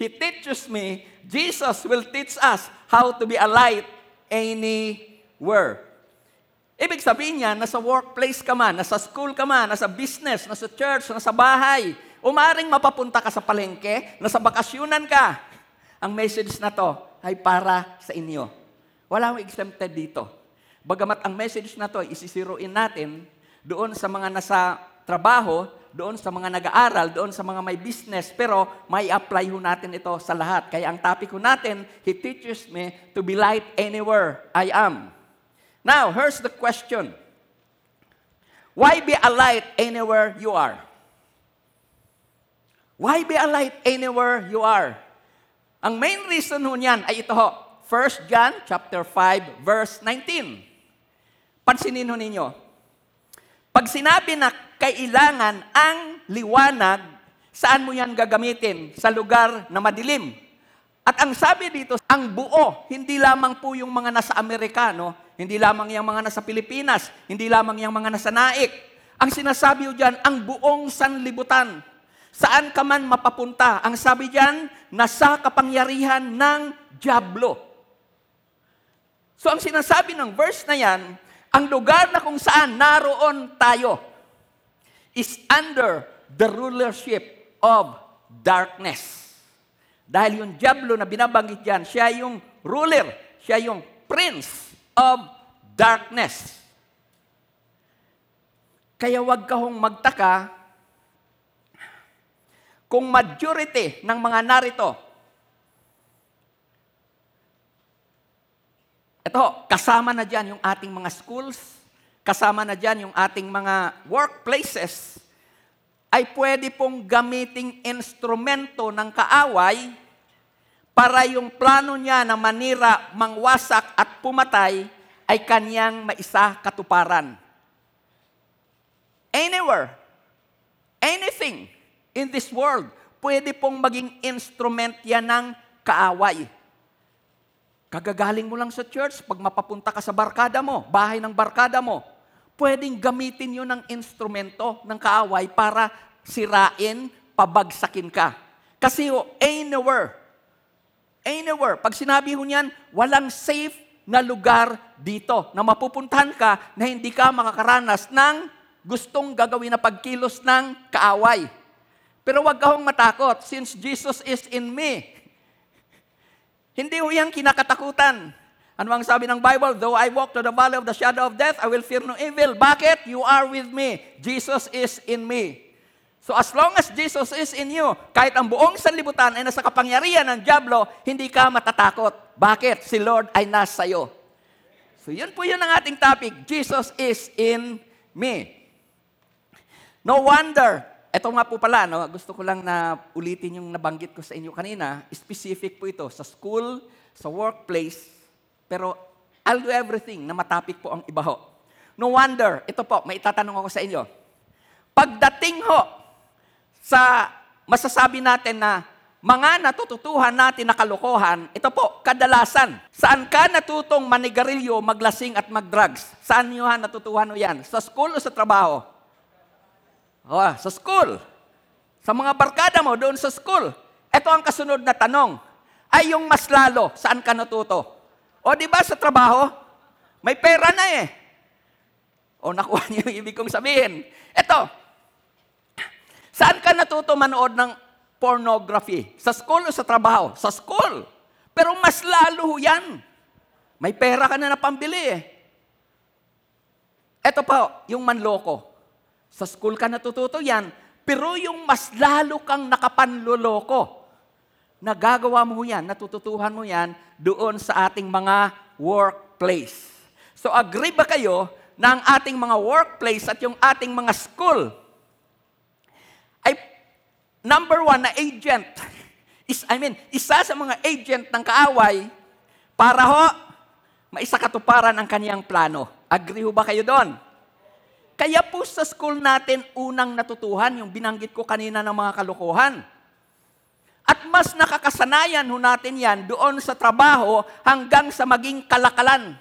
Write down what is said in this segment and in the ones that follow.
He teaches me, Jesus will teach us how to be a light anywhere. Ibig sabihin niya, nasa workplace ka man, nasa school ka man, nasa business, nasa church, nasa bahay, umaring mapapunta ka sa palengke, nasa bakasyunan ka. Ang message na to ay para sa inyo. Wala akong exempted dito. Bagamat ang message na to, isisiruin natin doon sa mga nasa trabaho, doon sa mga nag-aaral, doon sa mga may business, pero may apply ho natin ito sa lahat. Kaya ang topic ho natin, He teaches me to be light anywhere I am. Now, here's the question. Why be a light anywhere you are? Why be a light anywhere you are? Ang main reason ho niyan ay ito ho. 1 John chapter 5, verse 19. Pansinin ho ninyo. Pag sinabi na kailangan ang liwanag, saan mo yan gagamitin? Sa lugar na madilim. At ang sabi dito, ang buo, hindi lamang po yung mga nasa Amerika, no? Hindi lamang yung mga nasa Pilipinas, hindi lamang yung mga nasa Naik. Ang sinasabi ho dyan, ang buong sanlibutan. Saan ka man mapapunta, ang sabi dyan, nasa kapangyarihan ng Diablo. So ang sinasabi ng verse na yan, ang lugar na kung saan naroon tayo is under the rulership of darkness. Dahil yung Diablo na binabanggit dyan, siya yung ruler, siya yung prince of darkness. Kaya huwag ka hong magtaka kung majority ng mga narito, ito, kasama na dyan yung ating mga schools, kasama na dyan yung ating mga workplaces, ay pwede pong gamiting instrumento ng kaaway para yung plano niya na manira, mangwasak at pumatay ay kaniyang maisa katuparan. Anywhere, anything in this world, pwede pong maging instrument yan ng kaaway. Kagagaling mo lang sa church, pag mapapunta ka sa barkada mo, bahay ng barkada mo, pwedeng gamitin yun ng instrumento ng kaaway para sirain, pabagsakin ka. Kasi anywhere, anywhere. Pag sinabi ho niyan, walang safe na lugar dito na mapupuntahan ka na hindi ka makakaranas ng gustong gagawin na pagkilos ng kaaway. Pero huwag ka hong matakot since Jesus is in me. Hindi ho yan kinakatakutan. Ano ang sabi ng Bible? Though I walk through the valley of the shadow of death, I will fear no evil. Bakit? You are with me. Jesus is in me. So as long as Jesus is in you, kahit ang buong sanlibutan ay nasa kapangyarihan ng Diablo, hindi ka matatakot. Bakit? Si Lord ay nasa iyo. So yun po yun ang ating topic. Jesus is in me. No wonder. Ito nga po pala, no? Gusto ko lang na ulitin yung nabanggit ko sa inyo kanina. Specific po ito sa school, sa workplace, pero I'll do everything na matapik po ang iba ho. No wonder. Ito po, may itatanong ako sa inyo. Pagdating ho sa masasabi natin na mga natututuhan natin na kalokohan, ito po, kadalasan. Saan ka natutong manigarilyo, maglasing at magdrugs? Saan nyo ha natutuhan o yan? Sa school o sa trabaho? O, sa school. Sa mga barkada mo, doon sa school. Ito ang kasunod na tanong. Ay yung mas lalo, saan ka natuto? O di ba sa trabaho? May pera na eh. O nakuha niyo yung ibig kong sabihin. Ito, saan ka natuto manood ng pornography? Sa school o sa trabaho? Sa school. Pero mas lalo yan. May pera ka na napambili eh. Ito pa, yung manloko. Sa school ka natututo yan, pero yung mas lalo kang nakapanloloko, nagagawa mo yan, natututuhan mo yan doon sa ating mga workplace. So agree ba kayo na ang ating mga workplace at yung ating mga school, number 1 na agent, isa sa mga agent ng kaaway para ho maisakatuparan ang kaniyang plano. Agree ho ba kayo doon? Kaya po sa school natin unang natutuhan yung binanggit ko kanina ng mga kalokohan. At mas nakakasanayan ho natin yan doon sa trabaho hanggang sa maging kalakalan.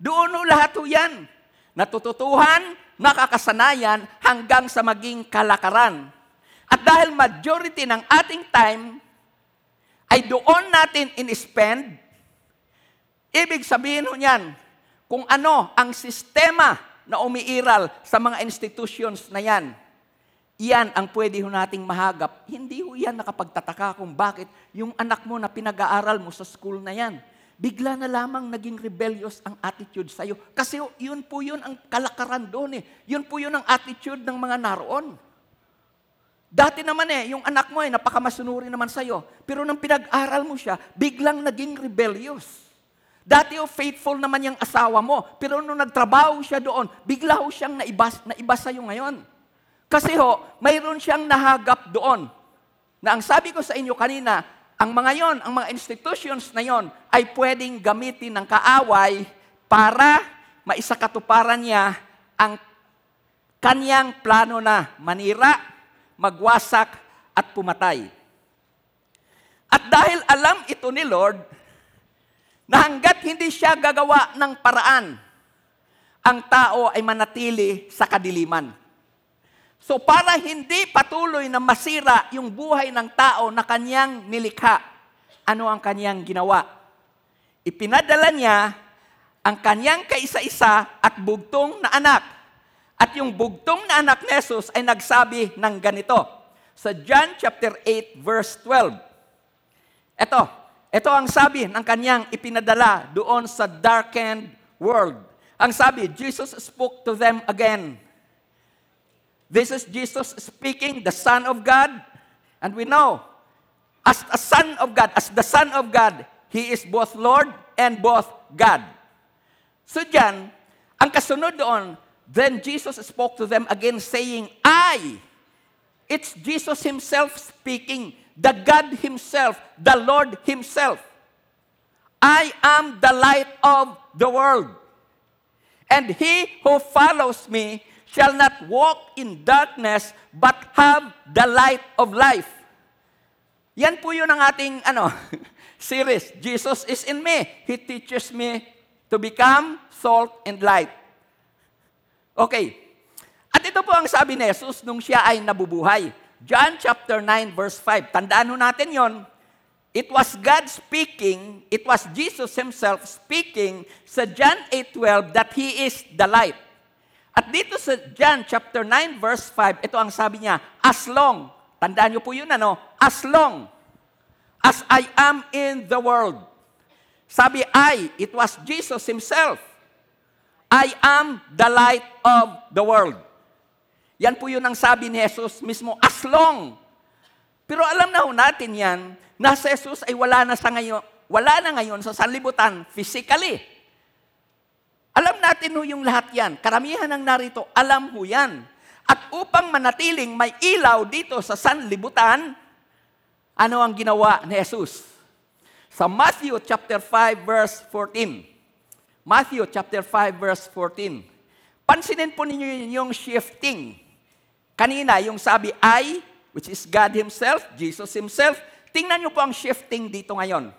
Doon ho lahat ho yan. Natututuhan, nakakasanayan hanggang sa maging kalakaran. At dahil majority ng ating time ay doon natin in-spend, ibig sabihin ho niyan, kung ano ang sistema na umiiral sa mga institutions na yan, iyan ang pwede ho nating mahagap. Hindi ho yan nakapagtataka kung bakit yung anak mo na pinag-aaral mo sa school na yan, bigla na lamang naging rebellious ang attitude sa'yo. Kasi yun po yun ang kalakaran doon eh. Yun po yun ang attitude ng mga naroon. Dati naman eh, yung anak mo eh, napakamasonuri naman sa'yo. Pero nang pinag-aral mo siya, biglang naging rebellious. Dati oh, faithful naman yung asawa mo. Pero nung nagtrabaho siya doon, bigla ho siyang naiba sa'yo ngayon. Kasi ho, mayroon siyang nahagap doon. Na ang sabi ko sa inyo kanina, ang mga yon, ang mga institutions na yon, ay pwedeng gamitin ng kaaway para maisakatuparan niya ang kaniyang plano na manira, magwasak, at pumatay. At dahil alam ito ni Lord, na hanggat hindi siya gagawa ng paraan, ang tao ay manatili sa kadiliman. So para hindi patuloy na masira yung buhay ng tao na kanyang nilikha, ano ang kanyang ginawa? Ipinadala niya ang kanyang kaisa-isa at bugtong na anak. At yung bugtong na anak ni Jesus ay nagsabi ng ganito. Sa John chapter 8 verse 12. Ito ang sabi ng kanyang ipinadala doon sa darkened world. Ang sabi, Jesus spoke to them again. This is Jesus speaking, the Son of God. And we know, as the Son of God, He is both Lord and both God. So dyan, ang kasunod doon, then Jesus spoke to them again saying, I, it's Jesus Himself speaking, the God Himself, the Lord Himself. I am the light of the world. And he who follows me shall not walk in darkness, but have the light of life. Yan po yun ang ating series. Jesus is in me. He teaches me to become salt and light. Okay. At ito po ang sabi ni Jesus nung siya ay nabubuhay. John chapter 9 verse 5. Tandaan ho natin yon. It was God speaking, it was Jesus Himself speaking sa John 8:12 that He is the light. At dito sa John chapter 9 verse 5, ito ang sabi niya, as long, tandaan niyo po yun as long as I am in the world. Sabi I, it was Jesus Himself. I am the light of the world. Yan po yun ang sabi ni Jesus mismo, as long. Pero alam na ho natin yan, na si Jesus ay wala na ngayon sa sanlibutan physically. Alam natin ho yung lahat yan. Karamihan ng narito, alam ho yan. At upang manatiling may ilaw dito sa sanlibutan, ano ang ginawa ni Jesus? Sa Matthew chapter 5 verse 14. Matthew chapter 5 verse 14. Pansinin po ninyo yung shifting. Kanina, yung sabi I, which is God Himself, Jesus Himself. Tingnan nyo po ang shifting dito ngayon.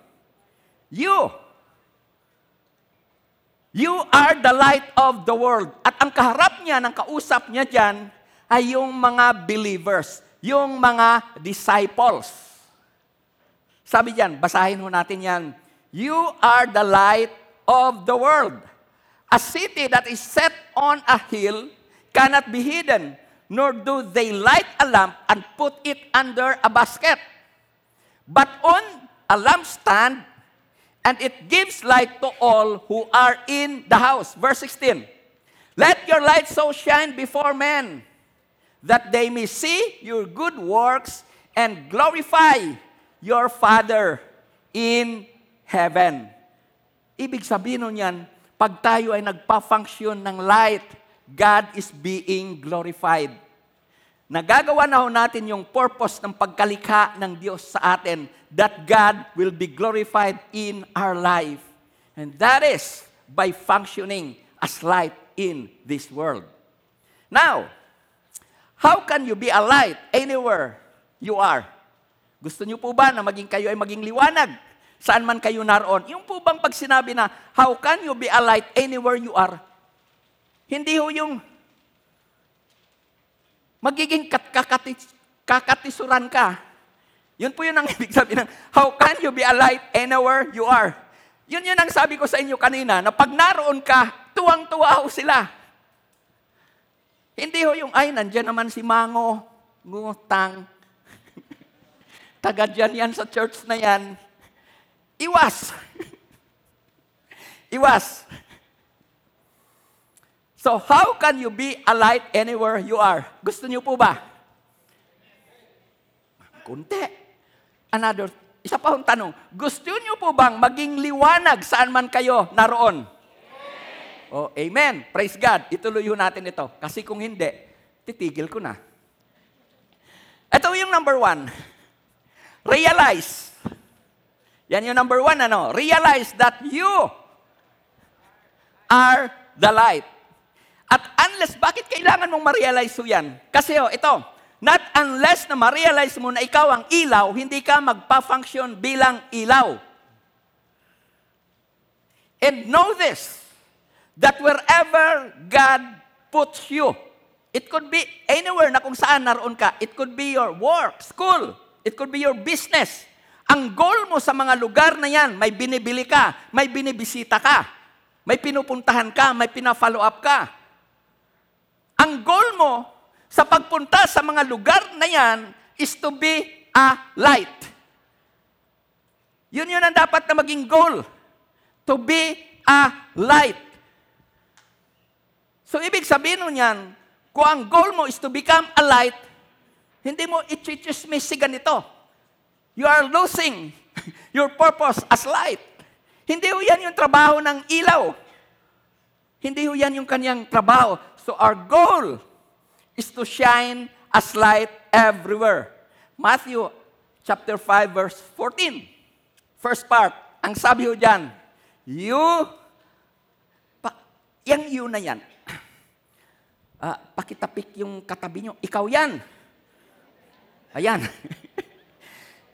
You are the light of the world. At ang kaharap niya, ang kausap niya dyan, ay yung mga believers, yung mga disciples. Sabi dyan, basahin ho natin yan. You are the light of the world. A city that is set on a hill cannot be hidden, nor do they light a lamp and put it under a basket. But on a lampstand, and it gives light to all who are in the house. Verse 16. Let your light so shine before men, that they may see your good works and glorify your Father in heaven. Ibig sabihin niyan, pag tayo ay nagpa-function ng light, God is being glorified. Nagagawa na ho natin yung purpose ng pagkalikha ng Diyos sa atin, that God will be glorified in our life. And that is by functioning as light in this world. Now, how can you be a light anywhere you are? Gusto niyo po ba na kayo ay maging liwanag? Saan man kayo naroon? Yung po bang pag sinabi na, how can you be a light anywhere you are? Hindi ho yung magiging kakatisuran ka Yun po yun ang ibig sabihin ng, how can you be a light anywhere you are? Yun yun ang sabi ko sa inyo kanina, na pag naroon ka, tuwang-tuwa ho sila. Hindi ho yung, ay, nandiyan naman si Mango, ngutang, taga dyan yan sa church na yan. Iwas. Iwas. So, how can you be a light anywhere you are? Gusto niyo po ba? Kunti. Another, isa pa hong tanong, gusto niyo po bang maging liwanag saan man kayo naroon? Amen. Oh, amen. Praise God. Ituloy natin ito. Kasi kung hindi, titigil ko na. Ito yung number one. Realize. Yan yung number one, ano? Realize that you are the light. At unless, bakit kailangan mong ma-realize so yan? Kasi oh, ito, not unless na ma-realize mo na ikaw ang ilaw, hindi ka magpa-function bilang ilaw. And know this, that wherever God puts you, it could be anywhere na kung saan naroon ka. It could be your work, school. It could be your business. Ang goal mo sa mga lugar na yan, may binibili ka, may binibisita ka, may pinupuntahan ka, may pina-follow up ka. Ang goal mo, sa pagpunta sa mga lugar na yan is to be a light. Yun yun ang dapat na maging goal. To be a light. So, ibig sabihin nun yan, kung ang goal mo is to become a light, hindi mo i-chismisigan ito. You are losing your purpose as light. Hindi ho yan yung trabaho ng ilaw. Hindi ho yan yung kanyang trabaho. So, our goal is to shine as light everywhere. Matthew chapter 5 verse 14. First part, ang sabi ho dyan, yang you na yan. Pakitapik yung katabi nyo, ikaw yan. Ayan.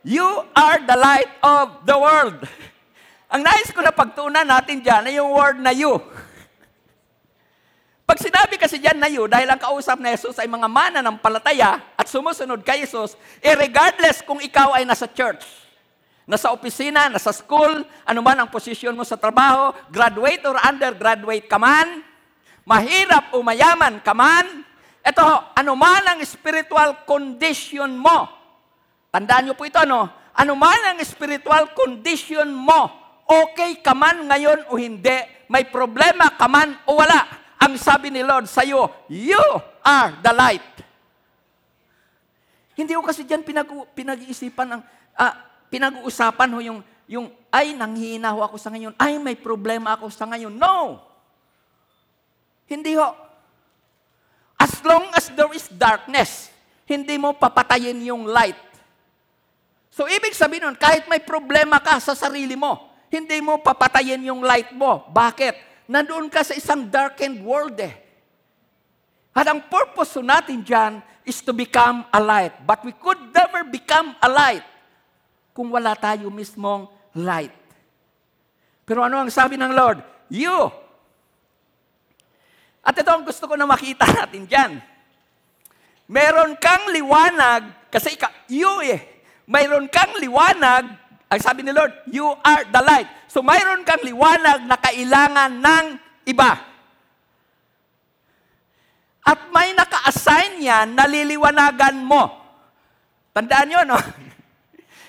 You are the light of the world. Ang nais ko na pagtuunan natin dyan ay yung word na you. Pag sinabi kasi dyan na yun, dahil ang kausap na Jesus ay mga mananampalataya at sumusunod kay Jesus, regardless kung ikaw ay nasa church, nasa opisina, nasa school, anuman ang posisyon mo sa trabaho, graduate or undergraduate ka man, mahirap o mayaman ka man, ito, anuman ang spiritual condition mo. Tandaan niyo po ito, no? Anuman ang spiritual condition mo, okay ka man ngayon o hindi, may problema ka man o wala. Ang sabi ni Lord sa'yo, you are the light. Hindi ko kasi dyan pinag-iisipan, pinag-uusapan ho yung ay, nanghihina ho ako sa ngayon, ay, may problema ako sa ngayon. No! Hindi ho. As long as there is darkness, hindi mo papatayin yung light. So, ibig sabihin nun, kahit may problema ka sa sarili mo, hindi mo papatayin yung light mo. Bakit? Nandoon ka sa isang darkened world eh. At ang purpose natin dyan is to become a light. But we could never become a light kung wala tayo mismong light. Pero ano ang sabi ng Lord? You! At ito ang gusto ko na makita natin dyan. Meron kang liwanag, kasi you eh. Meron kang liwanag, ang sabi ni Lord, you are the light. So, mayroon kang liwanag na kailangan ng iba. At may naka-assign yan, naliliwanagan mo. Tandaan nyo, no?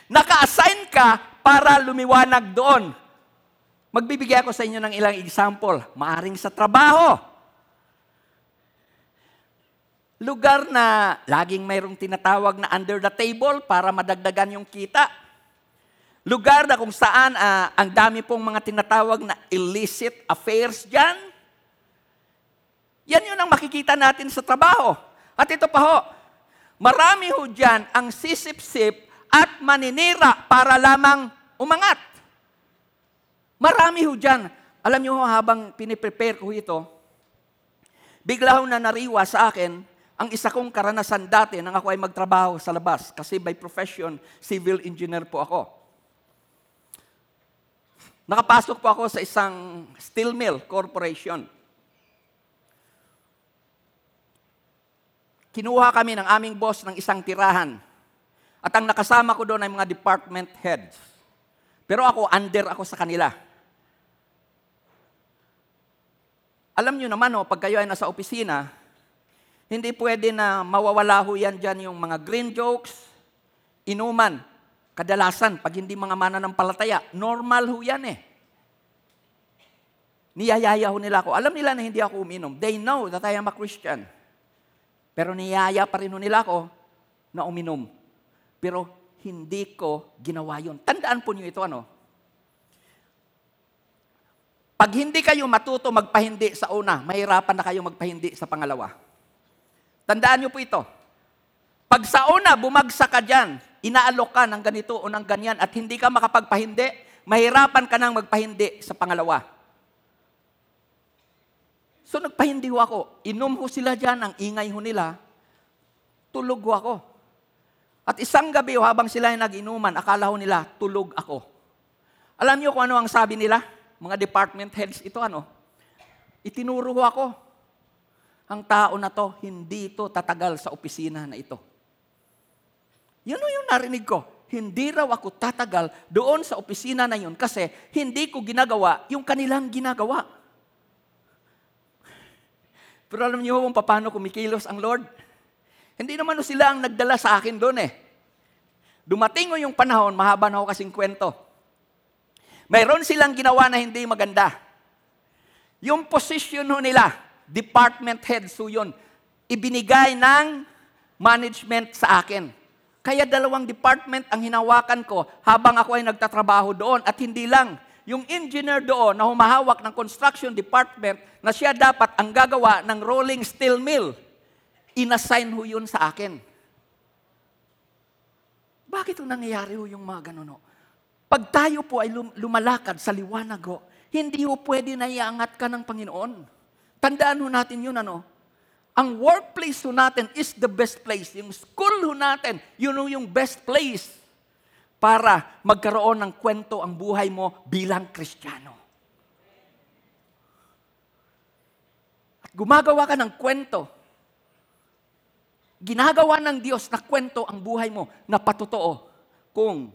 Naka-assign ka para lumiwanag doon. Magbibigay ako sa inyo ng ilang example. Maaring sa trabaho. Lugar na laging mayroong tinatawag na under the table para madagdagan yung kita. Lugar na kung saan ang dami pong mga tinatawag na illicit affairs dyan. Yan yun ang makikita natin sa trabaho. At ito pa ho, marami ho dyan ang sisip-sip at maninira para lamang umangat. Marami ho dyan. Alam niyo ho, habang piniprepare ko ito, bigla ho na nariwa sa akin ang isa kong karanasan dati nang ako ay magtrabaho sa labas. Kasi by profession, civil engineer po ako. Nakapasok po ako sa isang steel mill corporation. Kinuha kami ng aming boss ng isang tirahan. At ang nakasama ko doon ay mga department heads. Pero ako, under ako sa kanila. Alam nyo naman, pag kayo ay nasa opisina, hindi pwede na mawawala ho yan dyan yung mga green jokes, inuman, kadalasan, pag hindi mga mananampalataya, normal ho yan eh. Niyayaya ho nila ako. Alam nila na hindi ako uminom. They know that I am a Christian. Pero niyaya pa rin ho nila ako na uminom. Pero hindi ko ginawa yun. Tandaan po niyo ito, Pag hindi kayo matuto magpahindi sa una, mahirapan na kayo magpahindi sa pangalawa. Tandaan niyo po ito. Pag sa una, bumagsak ka dyan, inaalok ka ng ganito o ng ganyan, at hindi ka makapagpahindi, mahirapan ka nang magpahindi sa pangalawa. So nagpahindi ho ako. Inom ho sila dyan, ang ingay ho nila, tulog ho ako. At isang gabi, habang sila ay nag-inuman, akala ho nila, tulog ako. Alam niyo kung ano ang sabi nila? Mga department heads, itinuro ho ako. Ang tao na to, hindi ito tatagal sa opisina na ito. Yun ho yung narinig ko. Hindi raw ako tatagal doon sa opisina na yun kasi hindi ko ginagawa yung kanilang ginagawa. Pero alam niyo ho kung paano kumikilos ang Lord? Hindi naman sila ang nagdala sa akin doon eh. Dumating ho yung panahon, mahaba na ho kasing kwento. Mayroon silang ginawa na hindi maganda. Yung position ho nila, department heads ho yun, ibinigay ng management sa akin. Kaya 2 department ang hinawakan ko habang ako ay nagtatrabaho doon. At hindi lang, yung engineer doon na humahawak ng construction department na siya dapat ang gagawa ng rolling steel mill, inassign ho yun sa akin. Bakit ho nangyayari ho yung mga ganun ho? Pag tayo po ay lumalakad sa liwanag ho, hindi ho pwede na iangat ka ng Panginoon. Tandaan ho natin yun Ang workplace ho natin is the best place. Yung school ho natin, yun ho yung best place para magkaroon ng kwento ang buhay mo bilang Kristiyano. At gumagawa ka ng kwento. Ginagawa ng Diyos na kwento ang buhay mo na patotoo kung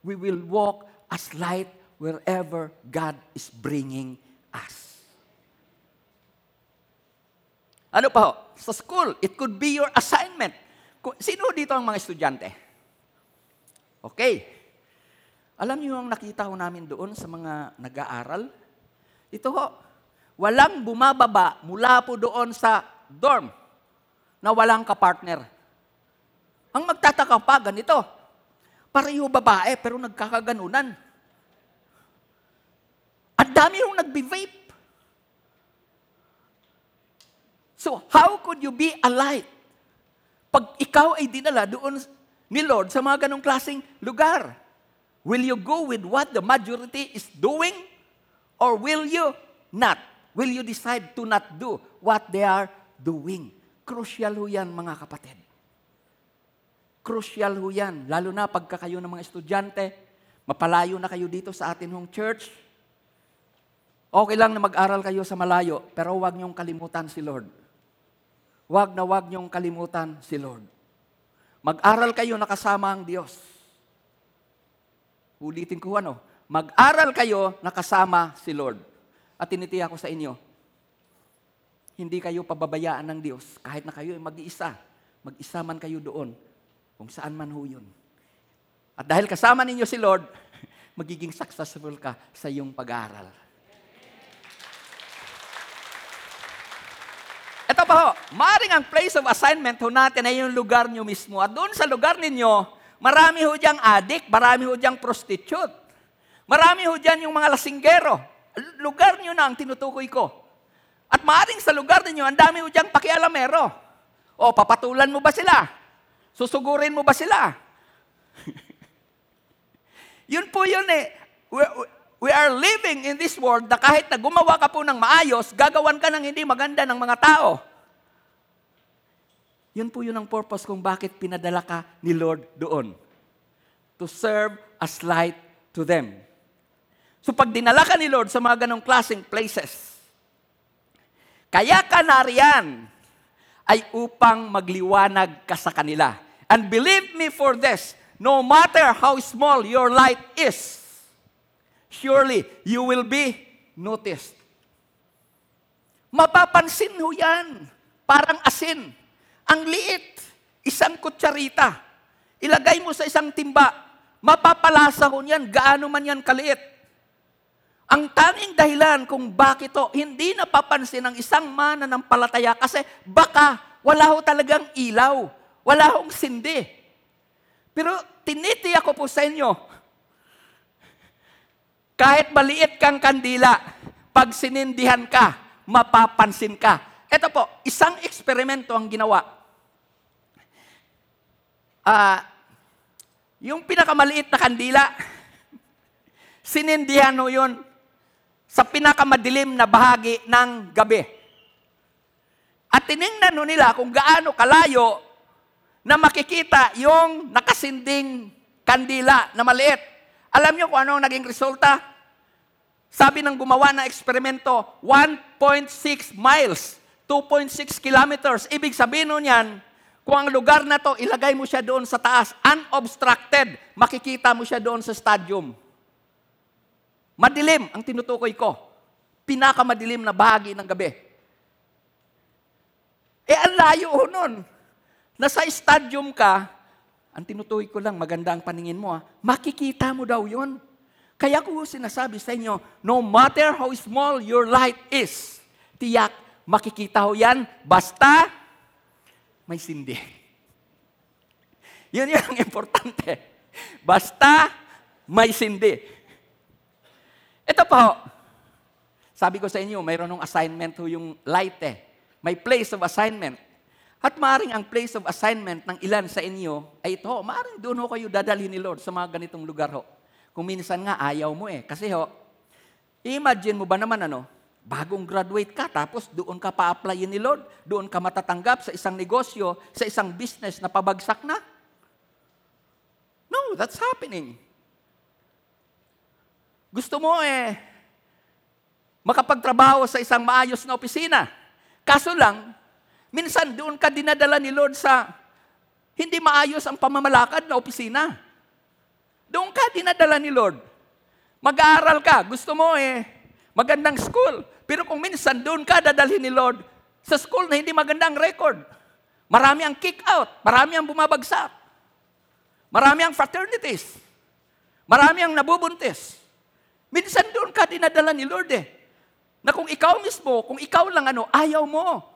we will walk as light wherever God is bringing us. Ano pa ho? Sa school, it could be your assignment. Sino dito ang mga estudyante? Okay. Alam niyo ang nakita ho namin doon sa mga nag-aaral? Ito ho, walang bumababa mula po doon sa dorm na walang kapartner. Ang magtataka pa, ganito. Pareho babae, pero nagkakaganunan. Ang dami yung nagbe-vape. So, how could you be a light? Pag ikaw ay dinala doon ni Lord sa mga ganong klaseng lugar, will you go with what the majority is doing? Or will you not? Will you decide to not do what they are doing? Crucial ho yan, mga kapatid. Crucial ho yan. Lalo na pagka kayo ng mga estudyante, mapalayo na kayo dito sa atin hong church. Okay lang na mag-aral kayo sa malayo, pero huwag niyong kalimutan si Lord. Huwag niyong kalimutan si Lord. Mag-aral kayo na kasama ang Diyos. Ulitin ko mag-aral kayo na kasama si Lord. At tinitiyak ko sa inyo, hindi kayo pababayaan ng Diyos kahit na kayo ay mag-iisa. Mag-isa man kayo doon kung saan man ho yun. At dahil kasama ninyo si Lord, magiging successful ka sa iyong pag-aaral. Ito pa ho, maring ang place of assignment ho natin ay yung lugar nyo mismo. At doon sa lugar ninyo, marami ho dyang adik, marami ho dyang prostitute, marami ho dyan yung mga lasinggero. Lugar nyo na ang tinutukoy ko. At maaring sa lugar ninyo, ang dami ho dyang pakialamero. O, papatulan mo ba sila? Susugurin mo ba sila? Yun po yun eh. We are living in this world na kahit na gumawa ka po ng maayos, gagawan ka ng hindi maganda ng mga tao. Yun po yun ang purpose kung bakit pinadala ka ni Lord doon. To serve as light to them. So pag dinala ka ni Lord sa mga ganong klaseng places, kaya ka nariyan ay upang magliwanag ka sa kanila. And believe me for this, no matter how small your light is, surely you will be noticed. Mapapansin ho yan. Parang asin. Ang liit, isang kutsarita. Ilagay mo sa isang timba, mapapalasa ho yan, gaano man yan kaliit. Ang tanging dahilan kung bakit ho, hindi napapansin ng isang mananampalataya kasi baka wala ho talagang ilaw, wala hong sindi. Pero tinitiyak ko po sa inyo, kahit maliit kang kandila, pag sinindihan ka, mapapansin ka. Ito po, isang eksperimento ang ginawa. Yung pinakamaliit na kandila, sinindihan ho yun sa pinakamadilim na bahagi ng gabi. At tinignan ho nila kung gaano kalayo na makikita yung nakasinding kandila na maliit. Alam niyo kung ano naging resulta? Sabi ng gumawa ng eksperimento, 1.6 miles. 2.6 kilometers. Ibig sabihin nun yan, kung ang lugar na to, ilagay mo siya doon sa taas, unobstructed, makikita mo siya doon sa stadium. Madilim ang tinutukoy ko. Pinakamadilim na bahagi ng gabi. Ang layo nun. Nasa stadium ka, ang tinutukoy ko lang, maganda ang paningin mo, makikita mo daw yun. Kaya ko sinasabi sa inyo, no matter how small your light is, tiyak, makikita ho yan, basta may sindi. Yun yung importante. Basta may sindi. Ito pa ho. Sabi ko sa inyo, mayroon ng assignment ho yung light eh. May place of assignment. At maaring ang place of assignment ng ilan sa inyo ay ito ho. Maaring doon ho kayo dadalhin ni Lord sa mga ganitong lugar ho. Kung minsan nga ayaw mo eh. Kasi ho, imagine mo ba naman bagong graduate ka, tapos doon ka pa-applyin ni Lord, doon ka matatanggap sa isang negosyo, sa isang business na pabagsak na? No, that's happening. Gusto mo makapagtrabaho sa isang maayos na opisina. Kaso lang, minsan doon ka dinadala ni Lord sa hindi maayos ang pamamalakad na opisina. Doon ka dinadala ni Lord. Mag-aaral ka, gusto mo magandang school. Pero kung minsan doon ka dadalhin ni Lord sa school na hindi magandang record. Marami ang kick out. Marami ang bumabagsak. Marami ang fraternities. Marami ang nabubuntis. Minsan doon ka dinadala ni Lord Na kung ikaw mismo, kung ikaw lang ayaw mo.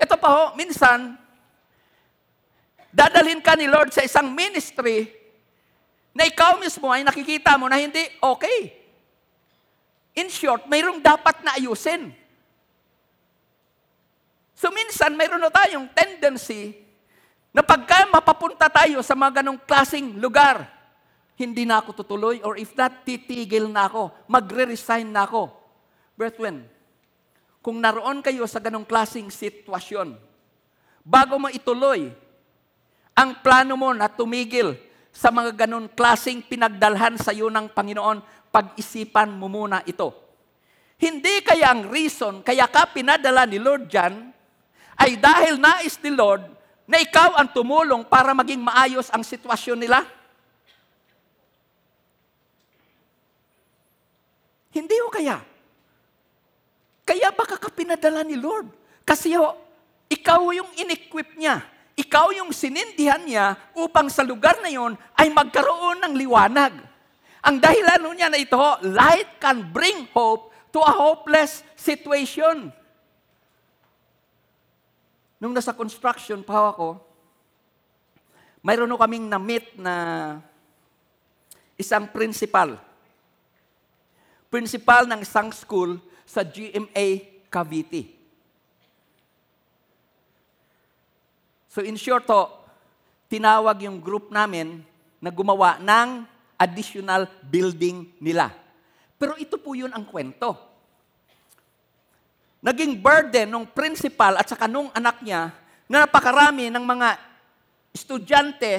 Ito pa ho, minsan, dadalhin ka ni Lord sa isang ministry na ikaw mismo ay nakikita mo na hindi okay. In short, mayroong dapat na ayusin. So minsan, mayroon na tayong tendency na pagka mapapunta tayo sa mga ganong klaseng lugar, hindi na ako tutuloy or if not, titigil na ako, magre-resign na ako. Brethren, kung naroon kayo sa ganong klaseng sitwasyon, bago mo ituloy ang plano mo na tumigil sa mga ganong klaseng pinagdalhan sa iyo ng Panginoon, pag-isipan mo muna ito. Hindi kaya ang reason, kaya ka pinadala ni Lord dyan, ay dahil nais ni Lord na ikaw ang tumulong para maging maayos ang sitwasyon nila? Hindi ho kaya. Kaya baka ka pinadala ni Lord. Kasi ho, ikaw yung in-equip niya. Ikaw yung sinindihan niya upang sa lugar na yon ay magkaroon ng liwanag. Ang dahilan nun niya na ito, light can bring hope to a hopeless situation. Nung nasa construction pa ako, mayroon kaming na-meet na isang principal. Principal ng isang school sa GMA Cavite. So in short, tinawag yung group namin na gumawa ng additional building nila. Pero ito po yun ang kwento. Naging burden nung principal at saka nung anak niya na napakarami ng mga estudyante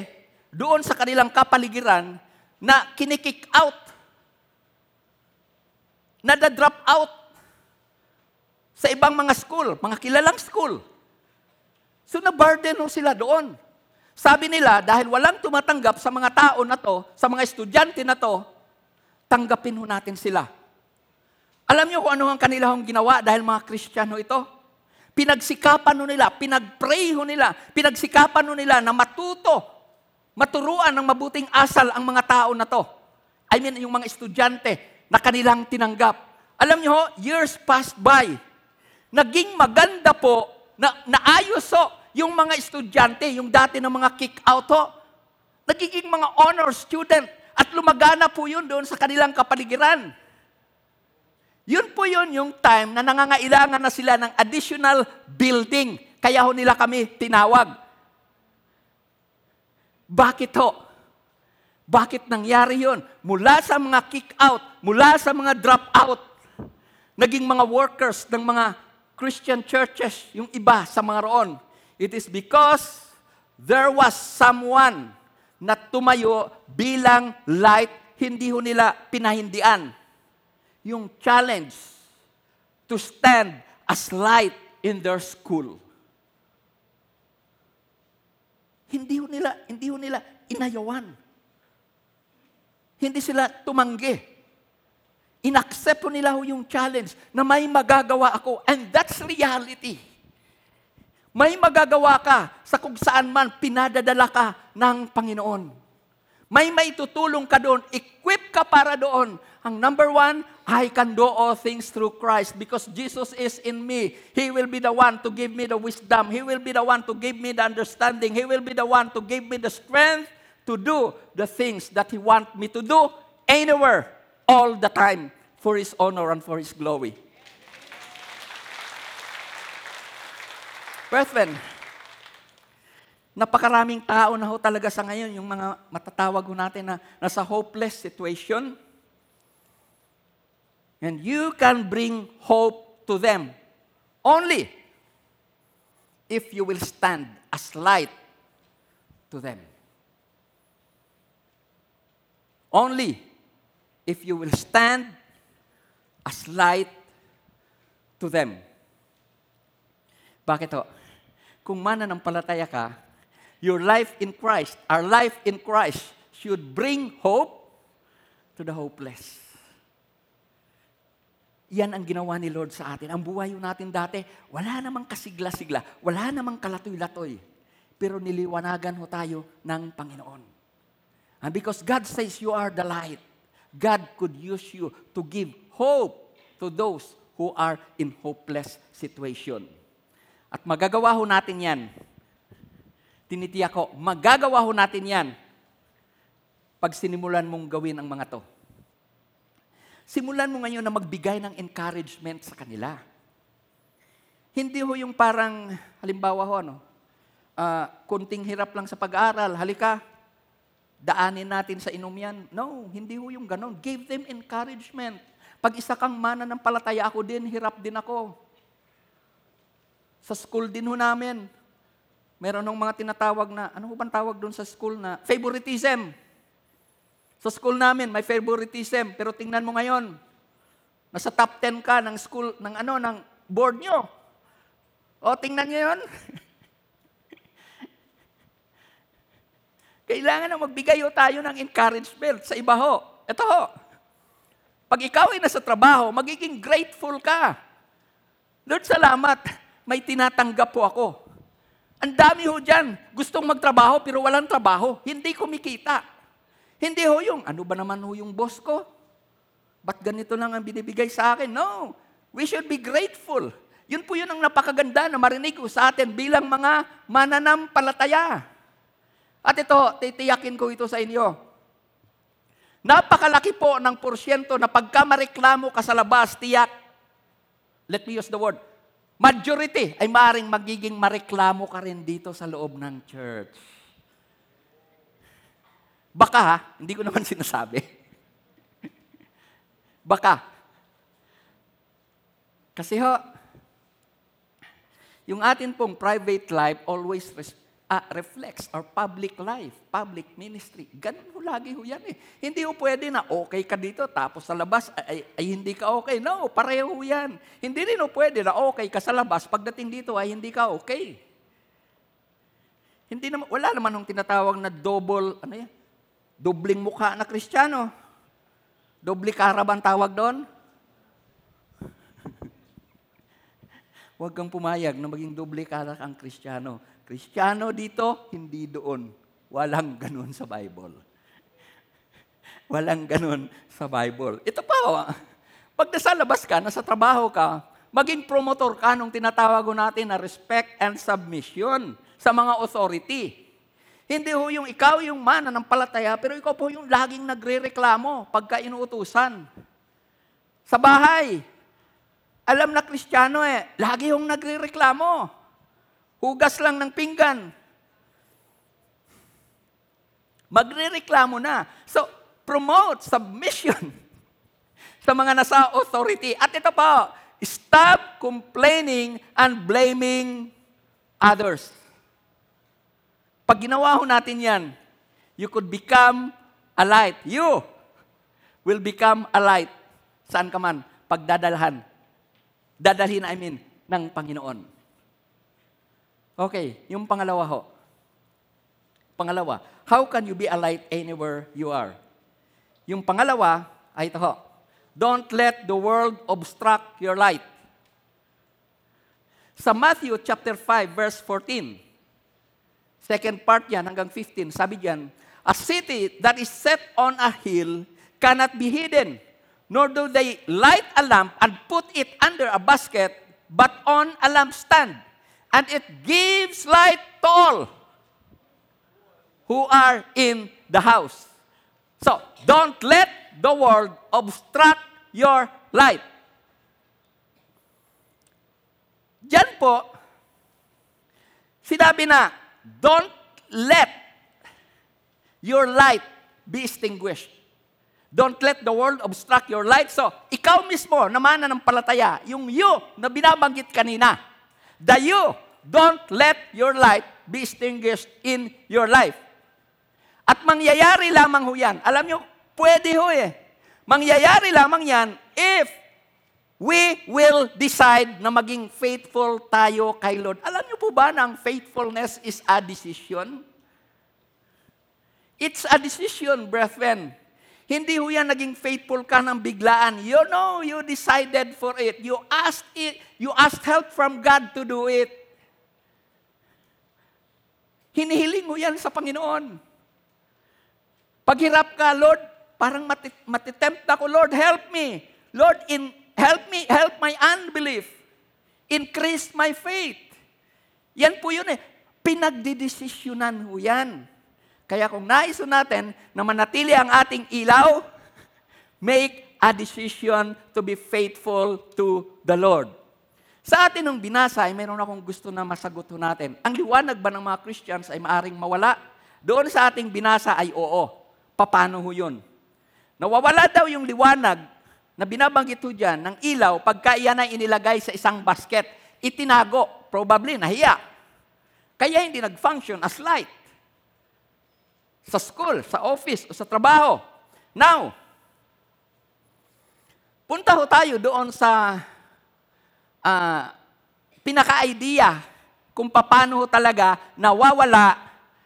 doon sa kanilang kapaligiran na kinikick out, nadadrop out sa ibang mga school, mga kilalang school. So na-burden sila doon. Sabi nila, dahil walang tumatanggap sa mga tao na to, sa mga estudyante na to, tanggapin ho natin sila. Alam niyo kung ano ang kanila hong ginawa dahil mga Kristiyano ito? Pinagsikapan ho nila, pinagpray ho nila, pinagsikapan ho nila na matuto, maturuan ng mabuting asal ang mga tao na to. I mean, yung mga estudyante na kanilang tinanggap. Alam niyo ho, years passed by. Naging maganda po, naayos ho, yung mga estudyante, yung dati ng mga kick-out ho, nagiging mga honor student at lumagana po yun doon sa kanilang kapaligiran. Yun po yun yung time na nangangailangan na sila ng additional building. Kaya ho nila kami tinawag. Bakit ho? Bakit nangyari yun? Mula sa mga kick-out, mula sa mga drop-out, naging mga workers ng mga Christian churches, yung iba sa mga roon. It is because there was someone na tumayo bilang light, hindi ho nila pinahindian. Yung challenge to stand as light in their school. Hindi ho nila inayawan. Hindi sila tumanggi. Inaccept ho nila ho yung challenge na may magagawa ako. And that's reality. May magagawa ka sa kung saan man pinadadala ka ng Panginoon. May maitutulong ka doon. Equip ka para doon. Ang number one, I can do all things through Christ because Jesus is in me. He will be the one to give me the wisdom. He will be the one to give me the understanding. He will be the one to give me the strength to do the things that He wants me to do anywhere, all the time, for His honor and for His glory. Brethren, napakaraming tao na ho talaga sa ngayon, yung mga matatawag ho natin na nasa hopeless situation. And you can bring hope to them only if you will stand as light to them. Only if you will stand as light to them. Bakit ho? Kung mananampalataya ka, your life in Christ, our life in Christ should bring hope to the hopeless. Yan ang ginawa ni Lord sa atin. Ang buhay natin dati, wala namang kasigla-sigla, wala namang kalatoy-latoy, pero niliwanagan ho tayo ng Panginoon. And because God says you are the light, God could use you to give hope to those who are in hopeless situation. At magagawa ho natin yan. Tinitiyak ko, magagawa ho natin yan pag sinimulan mong gawin ang mga to. Simulan mo ngayon na magbigay ng encouragement sa kanila. Hindi ho yung parang, halimbawa ho, kunting hirap lang sa pag-aaral, halika, daanin natin sa inom yan. No, hindi ho yung ganon. Give them encouragement. Pag isa kang mananampalataya, ako din, hirap din ako. Sa school din ho namin, meron ng mga tinatawag na, ano ho bang tawag doon sa school na? Favoritism. Sa school namin, may favoritism. Pero tingnan mo ngayon, nasa top 10 ka ng school, ng board nyo. O, tingnan nyo yun. Kailangan na magbigay ho tayo ng encouragement sa iba ho. Ito ho, pag ikaw ay nasa trabaho, magiging grateful ka. Lord, salamat. May tinatanggap po ako. Ang dami ho dyan, gustong magtrabaho pero walang trabaho. Hindi kumikita. Hindi ho yung, ano ba naman ho yung boss ko? Ba't ganito lang ang binibigay sa akin? No, we should be grateful. Yun po yun ang napakaganda na marinig ko sa atin bilang mga mananampalataya. At ito, titiyakin ko ito sa inyo. Napakalaki po ng porsyento na pagka mareklamo ka sa labas, tiyak. Let me use the word. Majority ay maaaring magiging mareklamo ka rin dito sa loob ng church. Baka ha, hindi ko naman sinasabi. Baka. Kasi ho, yung atin pong private life always reflects our public life, public ministry. Ganun ho lagi ho yan eh. Hindi ho pwede na okay ka dito, tapos sa labas ay hindi ka okay. No, pareho ho yan. Hindi rin ho pwede na okay ka sa labas, pagdating dito ay hindi ka okay. Hindi naman, wala naman hong tinatawag na double, ano yan? Dobling mukha na Kristiyano. Doble karaban tawag doon. Huwag kang pumayag na maging doble kara ang Kristiyano. Kristiyano dito, hindi doon. Walang ganun sa Bible. Walang ganun sa Bible. Ito pa, pag nasa labas ka, nasa trabaho ka, maging promotor ka nung tinatawag natin na respect and submission sa mga authority. Hindi ho yung ikaw yung mananampalataya, pero ikaw po yung laging nagre-reklamo pagka inuutusan. Sa bahay, alam na Kristiyano lagi yung nagre-reklamo. Hugas lang ng pinggan. Magre-reklamo na. So, promote submission sa mga nasa authority. At ito pa, stop complaining and blaming others. Pag ginawa ho natin yan, you could become a light. You will become a light. Saan ka man? Pagdadalhan. Dadalhin, ng Panginoon. Okay, yung pangalawa ho. Pangalawa, how can you be a light anywhere you are? Yung pangalawa, ay ito ho. Don't let the world obstruct your light. Sa Matthew chapter 5, verse 14, second part yan, hanggang 15, sabi diyan, a city that is set on a hill cannot be hidden. Nor do they light a lamp and put it under a basket, but on a lampstand. And it gives light to all who are in the house. So, don't let the world obstruct your light. Diyan po, sinabi na, don't let your light be extinguished. Don't let the world obstruct your light. So, ikaw mismo, naman ng palataya, yung you na binabanggit kanina, the you, don't let your light be extinguished in your life. At mangyayari lamang ho yan. Alam nyo, pwede ho Mangyayari lamang yan if we will decide na maging faithful tayo kay Lord. Alam nyo po ba na ang faithfulness is a decision? It's a decision, brethren. Hindi ho yan naging faithful ka ng biglaan. You know, you decided for it. You asked help from God to do it. Hinihiling ho yan sa Panginoon. Paghirap ka, Lord, parang matitempt ako. Lord, help me. Lord, help me, help my unbelief. Increase my faith. Yan po yun Pinagdidesisyonan ho yan. Kaya kung naiso natin na manatili ang ating ilaw, make a decision to be faithful to the Lord. Sa atin nung binasa, mayroon akong gusto na masagot natin. Ang liwanag ba ng mga Christians ay maaring mawala? Doon sa ating binasa ay oo. Paano ho yun? Nawawala daw yung liwanag na binabanggit ho dyan ng ilaw pagka iyan ay inilagay sa isang basket. Itinago. Probably nahiya. Kaya hindi nag-function as light. Sa school, sa office, o sa trabaho. Now, punta ho tayo doon sa pinaka-idea kung paano ho talaga nawawala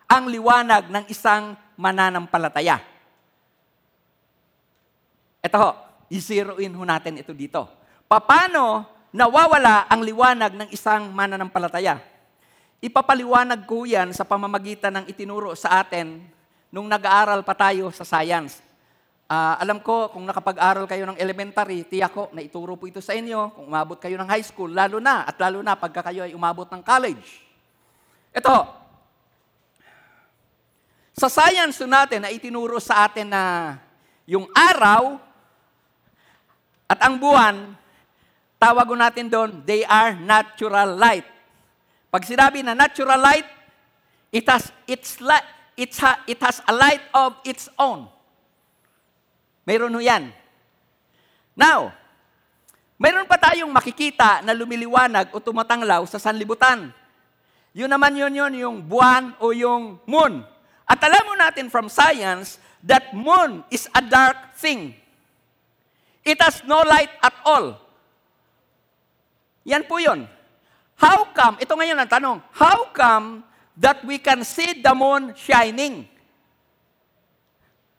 ang liwanag ng isang mananampalataya. Ito ho, i-zero in ho natin ito dito. Paano nawawala ang liwanag ng isang mananampalataya? Ipapaliwanag ko yan sa pamamagitan ng itinuro sa atin nung nag-aaral pa tayo sa science. Alam ko, kung nakapag-aral kayo ng elementary, tiyak ko na ituro po ito sa inyo, kung umabot kayo ng high school, lalo na pagka kayo ay umabot ng college. Ito, sa science natin na itinuro sa atin na yung araw at ang buwan, tawag natin doon, they are natural light. Pag sinabi na natural light, it has a light of its own. Mayroon ho yan. Now, mayroon pa tayong makikita na lumiliwanag o tumatanglaw sa sanlibutan. Yun naman yun, yung buwan o yung moon. At alam mo natin from science that moon is a dark thing. It has no light at all. Yan po yun. How come, ito ngayon ang tanong, how come that we can see the moon shining?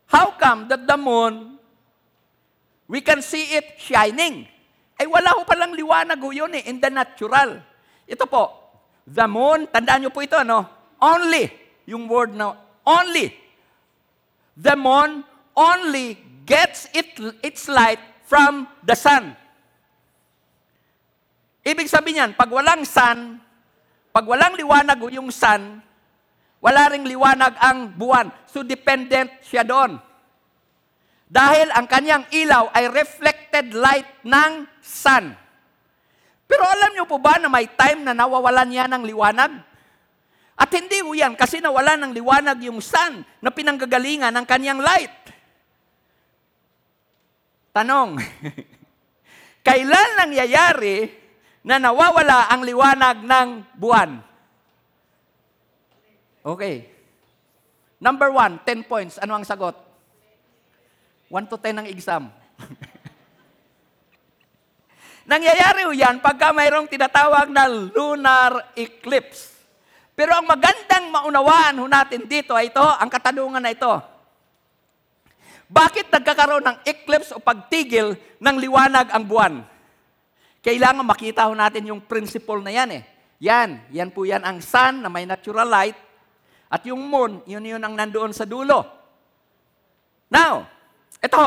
How come that the moon, we can see it shining? Ay wala ho palang liwanag ho yun eh, in the natural. Ito po, the moon, tandaan nyo po ito, no? Only, yung word na only. The moon only gets its light from the sun. Ibig sabihin niyan, pag walang sun, pag walang liwanag o yung sun, wala ring liwanag ang buwan. So dependent siya doon. Dahil ang kanyang ilaw ay reflected light ng sun. Pero alam niyo po ba na may time na nawawalan niya ng liwanag? At hindi ho yan kasi nawala ng liwanag yung sun na pinanggagalingan ng kanyang light. Tanong, kailan nangyayari na nawawala ang liwanag ng buwan? Okay. Number 1, 10 points. Ano ang sagot? 1 to 10 ang exam. Nangyayari ho yan pagka mayroong tinatawag na lunar eclipse. Pero ang magandang maunawaan ho natin dito ay ito, ang katanungan na ito. Bakit nagkakaroon ng eclipse o pagtigil ng liwanag ang buwan? Kailangan makita ho natin yung principle na yan eh. Yan po yan ang sun na may natural light at yung moon, yun ang nandoon sa dulo. Now, ito,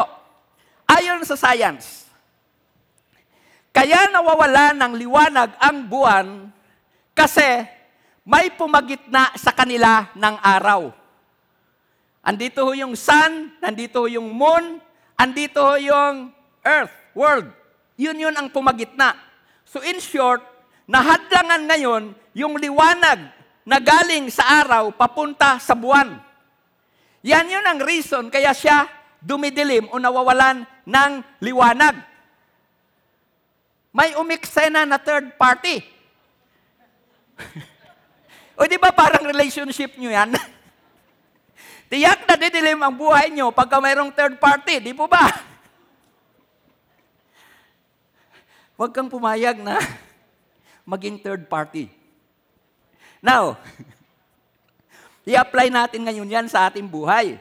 ayon sa science, kaya nawawala ng liwanag ang buwan kasi may pumagitna sa kanila ng araw. Andito ho yung sun, nandito ho yung moon, andito ho yung earth, world. Yun ang pumagitna. So in short, nahadlangan ngayon yung liwanag na galing sa araw papunta sa buwan. Yan yun ang reason kaya siya dumidilim o nawawalan ng liwanag. May umiksena na third party. O di ba parang relationship nyo yan? Tiyak na didilim ang buhay nyo pagka mayroong third party, di po ba? Huwag kang pumayag na maging third party. Now, i-apply natin ngayon yan sa ating buhay.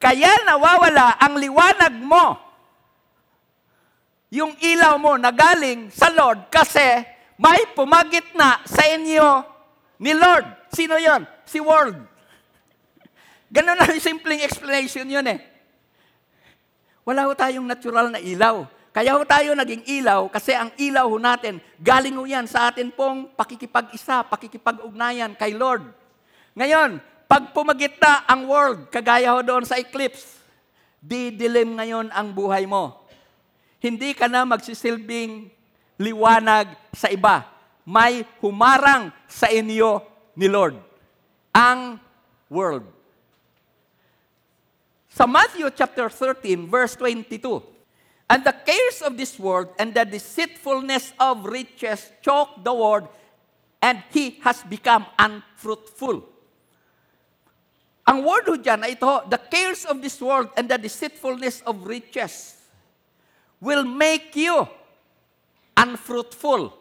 Kaya nawawala ang liwanag mo, yung ilaw mo na galing sa Lord kasi may pumagitna sa inyo ni Lord. Sino yon? Si world. Ganun lang yung simpleng explanation yun eh. Wala ho tayong natural na ilaw. Kaya ho tayo naging ilaw kasi ang ilaw ho natin, galing ho yan sa atin pong pakikipag-isa, pakikipag-ugnayan kay Lord. Ngayon, pag pumagitna ang world, kagaya ho doon sa eclipse, didilim ngayon ang buhay mo. Hindi ka na magsisilbing liwanag sa iba, may humarang sa inyo ni Lord, ang world. Sa Matthew chapter 13, verse 22, and the cares of this world and the deceitfulness of riches choke the word, and he has become unfruitful. Ang word ho dyan ay ito, the cares of this world and the deceitfulness of riches will make you unfruitful.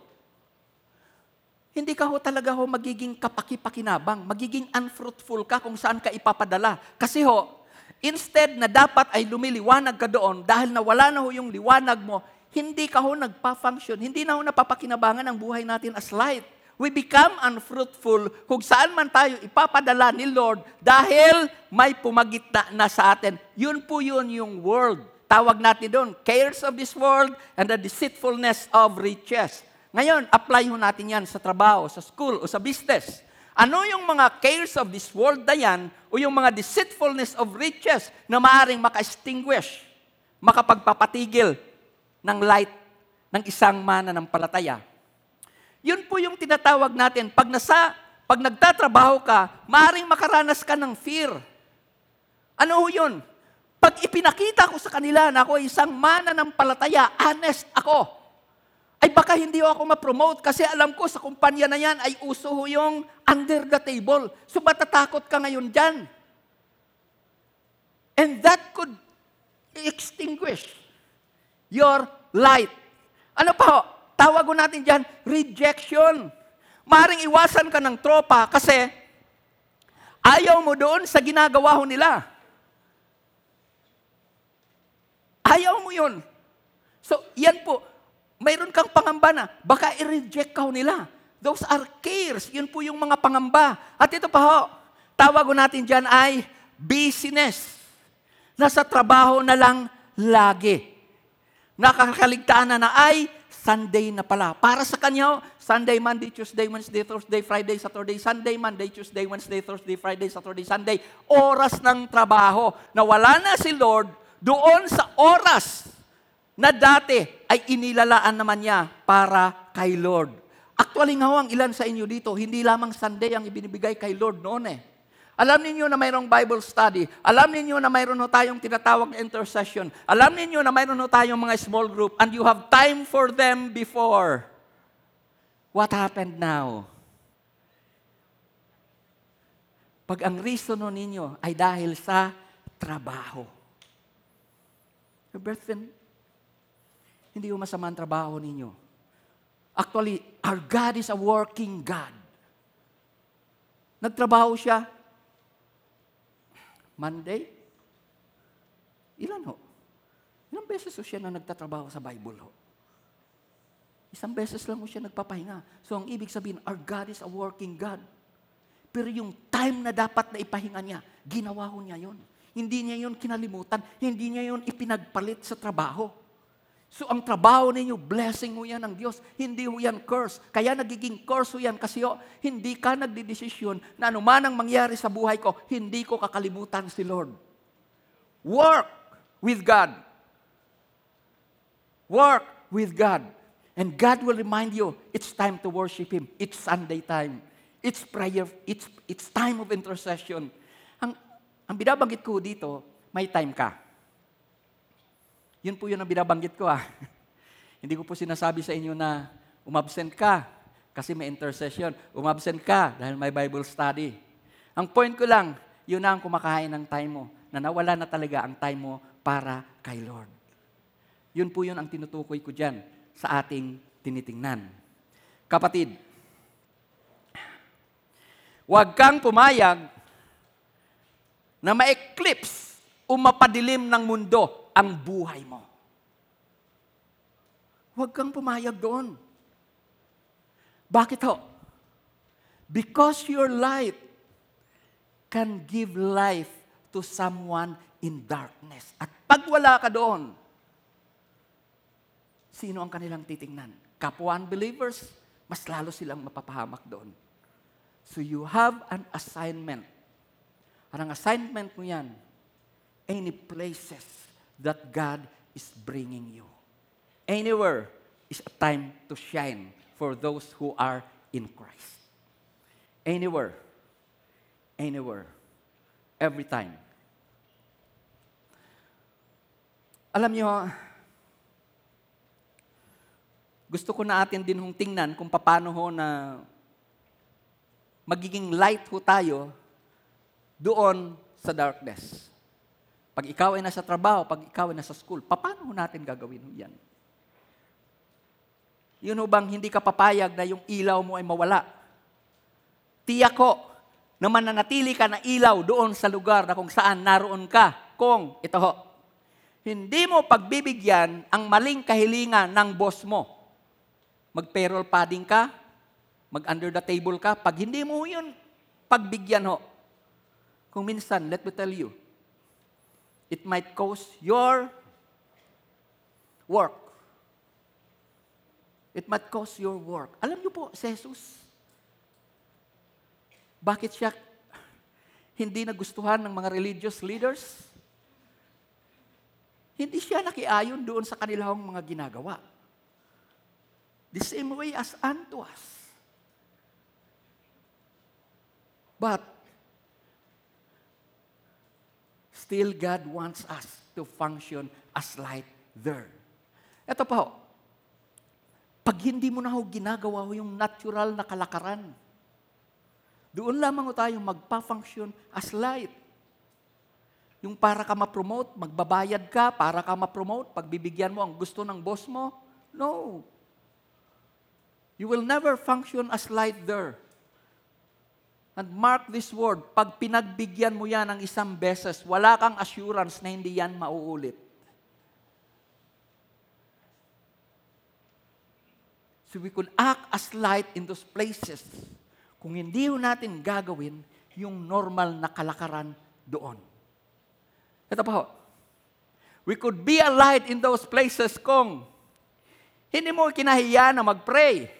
Hindi ka ho talaga ho magiging kapaki-pakinabang, magiging unfruitful ka kung saan ka ipapadala. Kasi ho, instead na dapat ay lumiliwanag ka doon dahil nawala na ho yung liwanag mo, hindi ka ho nagpa-function, hindi na ho napapakinabangan ang buhay natin as light. We become unfruitful kung saan man tayo ipapadala ni Lord dahil may pumagitna na sa atin. Yun po yun yung world. Tawag natin doon, cares of this world and the deceitfulness of riches. Ngayon, apply ho natin yan sa trabaho, sa school, o sa business. Ano yung mga cares of this world na yan o yung mga deceitfulness of riches na maaaring maka-extinguish, makapagpapatigil ng light ng isang mananampalataya? Yun po yung tinatawag natin. Pag nagtatrabaho ka, maaaring makaranas ka ng fear. Ano ho yun? Pag ipinakita ko sa kanila na ako isang mananampalataya, honest ako, ay baka hindi ako ma-promote kasi alam ko sa kumpanya na yan ay uso ho yung under the table. So matatakot ka ngayon dyan. And that could extinguish your light. Ano pa ho? Tawag natin dyan, rejection. Maaring iwasan ka ng tropa kasi ayaw mo doon sa ginagawa nila. Ayaw mo yun. So, yan po. Mayroon kang pangamba na baka i-reject ka nila. Those are cares. Yun po yung mga pangamba. At ito pa ho, tawag natin dyan ay busyness. Nasa trabaho na lang lagi. Nakakaligtaan na ay Sunday na pala. Para sa kanya, Sunday, Monday, Tuesday, Wednesday, Thursday, Friday, Saturday, Sunday, Monday, Tuesday, Wednesday, Thursday, Friday, Saturday, Sunday. Oras ng trabaho. Nawala na si Lord doon sa oras na dati ay inilalaan naman niya para kay Lord. Actually nga ho, ang ilan sa inyo dito, hindi lamang Sunday ang ibinibigay kay Lord noon eh. Alam ninyo na mayroong Bible study. Alam ninyo na mayroon tayong tinatawag na intercession. Alam ninyo na mayroon tayong mga small group and you have time for them before. What happened now? Pag ang reason ninyo ay dahil sa trabaho. Brethren, hindi yung masama ang trabaho ninyo. Actually, our God is a working God. Nagtrabaho siya Monday? Ilan ho? Ilang beses ho siya na nagtatrabaho sa Bible ho? Isang beses lang ho siya nagpapahinga. So, ang ibig sabihin, our God is a working God. Pero yung time na dapat na ipahinga niya, ginawa ho niya yun. Hindi niya yun kinalimutan. Hindi niya yun ipinagpalit sa trabaho. So, ang trabaho ninyo, blessing ho yan ng Diyos. Hindi ho yan curse. Kaya nagiging curse ho yan kasi ho, hindi ka nagdidesisyon na anuman ang mangyari sa buhay ko, hindi ko kakalimutan si Lord. Work with God. Work with God. And God will remind you, it's time to worship Him. It's Sunday time. It's prayer. It's time of intercession. Ang binabanggit ko dito, may time ka. Yun po yun ang binabanggit ko . Hindi ko po sinasabi sa inyo na umabsent ka kasi may intercession. Umabsent ka dahil may Bible study. Ang point ko lang, yun na ang kumakain ng time mo, na nawala na talaga ang time mo para kay Lord. Yun po yun ang tinutukoy ko dyan sa ating tinitingnan. Kapatid, huwag kang pumayag na ma-eclipse o mapadilim ng mundo ang buhay mo. Huwag kang pumayag doon. Bakit ho? Because your light can give life to someone in darkness. At pag wala ka doon, sino ang kanilang titingnan? Kapwa unbelievers, mas lalo silang mapapahamak doon. So you have an assignment. At ang assignment mo yan, any places that God is bringing you. Anywhere is a time to shine for those who are in Christ. Anywhere. Anywhere. Every time. Alam niyo, gusto ko na atin din hong tingnan kung paano ho na magiging light ho tayo doon sa darkness. Pag ikaw ay nasa trabaho, pag ikaw ay nasa school, paano natin gagawin yan? Yun bang hindi ka papayag na yung ilaw mo ay mawala? Tiyak ko na mananatili ka na ilaw doon sa lugar na kung saan naroon ka. Kung, ito ho, hindi mo pagbibigyan ang maling kahilingan ng boss mo. Mag-payroll padding ka, mag-under the table ka, pag hindi mo yun pagbigyan ho. Kung minsan, let me tell you, it might cost your work. It might cost your work. Alam niyo po, si Jesus, bakit siya hindi nagustuhan ng mga religious leaders? Hindi siya nakiayon doon sa kanilang mga ginagawa. The same way as unto us. But, still, God wants us to function as light there. Ito pa ho, pag hindi mo na ho ginagawa ho yung natural na kalakaran, doon lamang ho tayo magpa-function as light. Yung para ka ma-promote, magbabayad ka, para ka ma-promote, pagbibigyan mo ang gusto ng boss mo, no. You will never function as light there. And mark this word, pag pinagbigyan mo yan ng isang beses, wala kang assurance na hindi yan mauulit. So we could act as light in those places kung hindi natin gagawin yung normal na kalakaran doon. Ito pa ho. We could be a light in those places kung hindi mo kinahiya na mag-pray.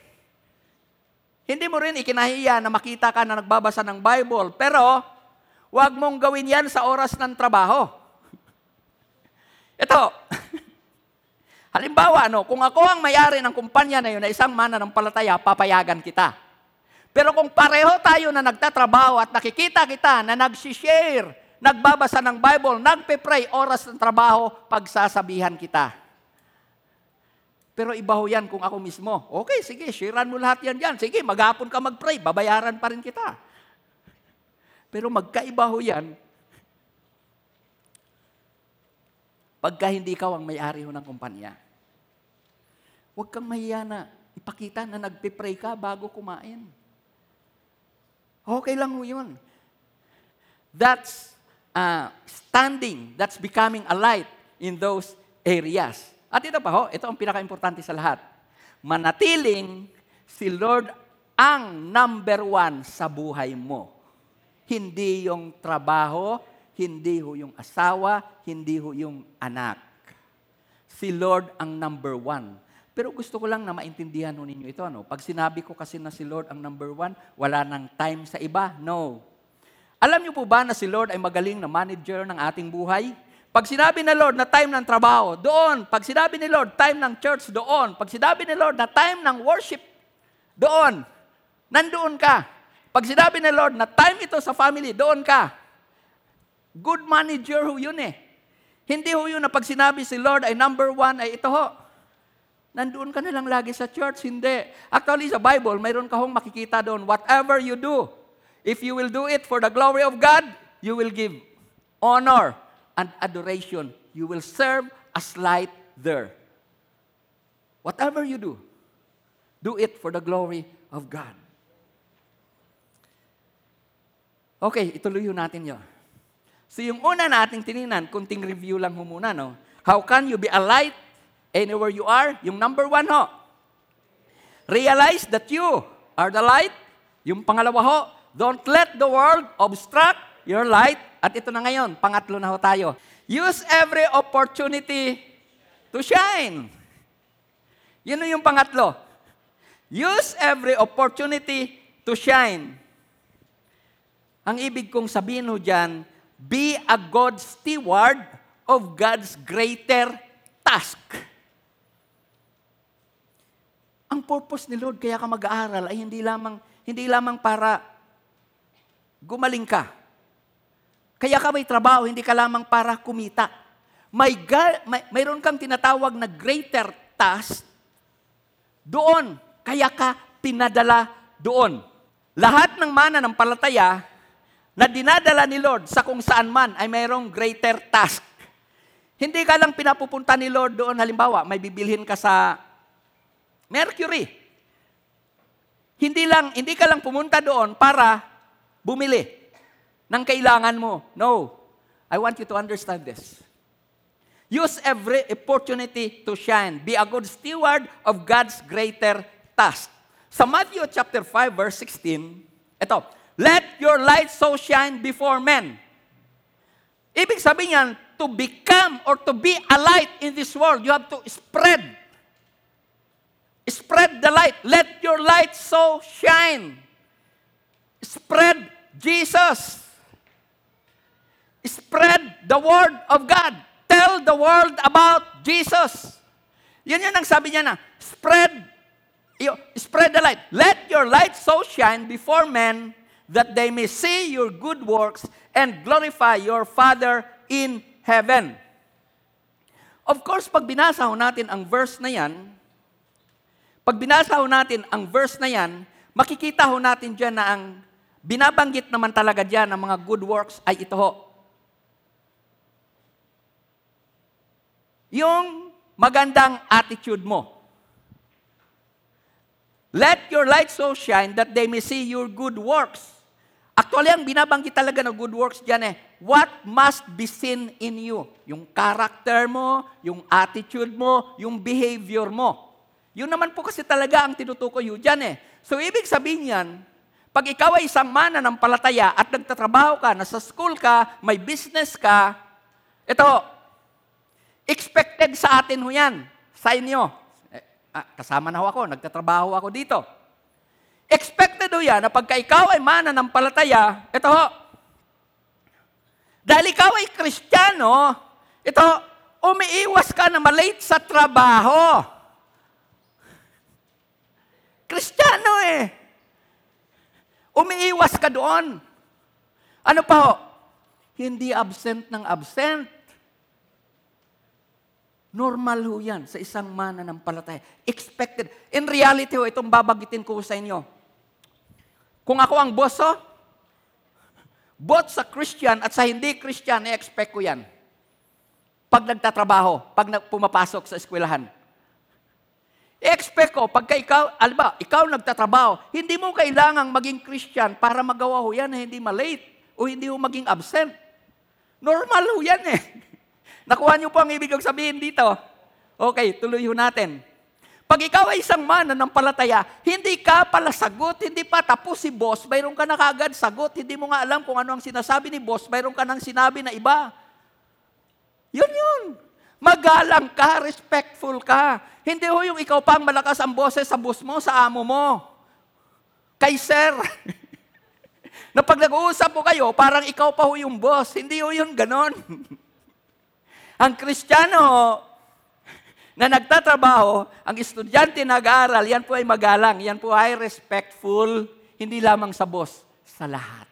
Hindi mo rin ikinahiya na makita ka na nagbabasa ng Bible. Pero, huwag mong gawin yan sa oras ng trabaho. Ito. Halimbawa, kung ako ang may-ari ng kumpanya na yun na isang mananampalataya, papayagan kita. Pero kung pareho tayo na nagtatrabaho at nakikita kita na nagsishare, nagbabasa ng Bible, nagpe-pray, oras ng trabaho, pagsasabihan kita. Pero iba ho yan kung ako mismo. Okay, sige, sharean mo lahat yan dyan. Sige, maghapon ka mag-pray, babayaran pa rin kita. Pero magkaiba ho yan. Pagka hindi ikaw ang may-ari ho ng kumpanya. Huwag kang mahiya na ipakita na nagpe-pray ka bago kumain. Okay lang ho yun. That's standing, that's becoming a light in those areas. At ito pa ho, ito ang pinaka-importante sa lahat. Manatiling si Lord ang number one sa buhay mo. Hindi yung trabaho, hindi ho yung asawa, hindi ho yung anak. Si Lord ang number one. Pero gusto ko lang na maintindihan ho ninyo ito. Pag sinabi ko kasi na si Lord ang number one, wala nang time sa iba? No. Alam niyo po ba na si Lord ay magaling na manager ng ating buhay? Pag sinabi ni Lord na time ng trabaho, doon. Pag sinabi ni Lord, time ng church, doon. Pag sinabi ni Lord na time ng worship, doon. Nandoon ka. Pag sinabi ni Lord na time ito sa family, doon ka. Good manager ho yun eh. Hindi ho yun na pag sinabi si Lord ay number one, ay ito ho. Nandoon ka na lang lagi sa church, hindi. Actually sa Bible, mayroon ka hong makikita doon. Whatever you do, if you will do it for the glory of God, you will give honor and adoration. You will serve as light there. Whatever you do, do it for the glory of God. Okay, ituloy natin yun. So yung una nating tiningnan, kunting review lang ho muna, How can you be a light anywhere you are? Yung number one ho. Realize that you are the light. Yung pangalawa ho, don't let the world obstruct your light. At ito na ngayon, pangatlo na ho tayo. Use every opportunity to shine. Yun yung pangatlo. Use every opportunity to shine. Ang ibig kong sabihin ho dyan, be a good steward of God's greater task. Ang purpose ni Lord kaya ka mag-aaral ay hindi lamang para gumaling ka. Kaya ka may trabaho, hindi ka lamang para kumita. Mayroon kang tinatawag na greater task doon. Kaya ka pinadala doon. Lahat ng mananampalataya na dinadala ni Lord sa kung saan man ay mayroong greater task. Hindi ka lang pinapupunta ni Lord doon. Halimbawa, may bibilhin ka sa Mercury. Hindi ka lang pumunta doon para bumili nang kailangan mo. No. I want you to understand this. Use every opportunity to shine. Be a good steward of God's greater task. Sa Matthew chapter 5, verse 16, ito, let your light so shine before men. Ibig sabihin yan, to become or to be a light in this world, you have to spread. Spread the light. Let your light so shine. Spread Jesus. Spread the word of God. Tell the world about Jesus. Yun ang sabi niya na, spread the light. Let your light so shine before men that they may see your good works and glorify your Father in heaven. Of course, pag binasa ho natin ang verse na yan, makikita ho natin dyan na ang binabanggit naman talaga dyan ang mga good works ay ito ho. Yung magandang attitude mo. Let your light so shine that they may see your good works. Actually, ang binabanggit talaga ng good works dyan what must be seen in you? Yung character mo, yung attitude mo, yung behavior mo. Yun naman po kasi talaga ang tinutukoy dyan. So, ibig sabihin yan, pag ikaw ay isang mananampalataya at nagtatrabaho ka, nasa school ka, may business ka, ito, expected sa atin ho yan, sa inyo. Kasama na ho ako, nagtatrabaho ako dito. Expected ho yan na pagka ikaw ay mananampalataya, ito ho, dahil ikaw ay Kristiyano, ito, umiiwas ka na malate sa trabaho. Kristiyano umiiwas ka doon. Ano pa ho? Hindi absent ng absent. Normal ho yan sa isang mananampalataya. Expected. In reality ho, itong babagitin ko sa inyo. Kung ako ang boss ho, both sa Christian at sa hindi Christian, i-expect ko yan. Pag nagtatrabaho, pag pumapasok sa eskwelahan. I-expect ko, pagka ikaw, alba, ikaw nagtatrabaho, hindi mo kailangang maging Christian para magawa ho yan na hindi malate o hindi ho maging absent. Normal ho yan Nakuha niyo po ang ibig kong sabihin dito. Okay, tuloy ho natin. Pag ikaw ay isang mananampalataya, hindi ka pala sagot, hindi pa tapos si boss, mayroon ka na kaagad sagot, hindi mo nga alam kung ano ang sinasabi ni boss, mayroon ka nang sinabi na iba. Yun. Magalang ka, respectful ka. Hindi ho yung ikaw pang malakas ang boses sa boss mo, sa amo mo. Kay sir. Na pag nag-uusap po kayo, parang ikaw pa ho yung boss. Hindi ho yun ganon. Ang Kristiyano na nagtatrabaho, ang estudyante nag-aaral, yan po ay magalang, yan po ay respectful, hindi lamang sa boss, sa lahat.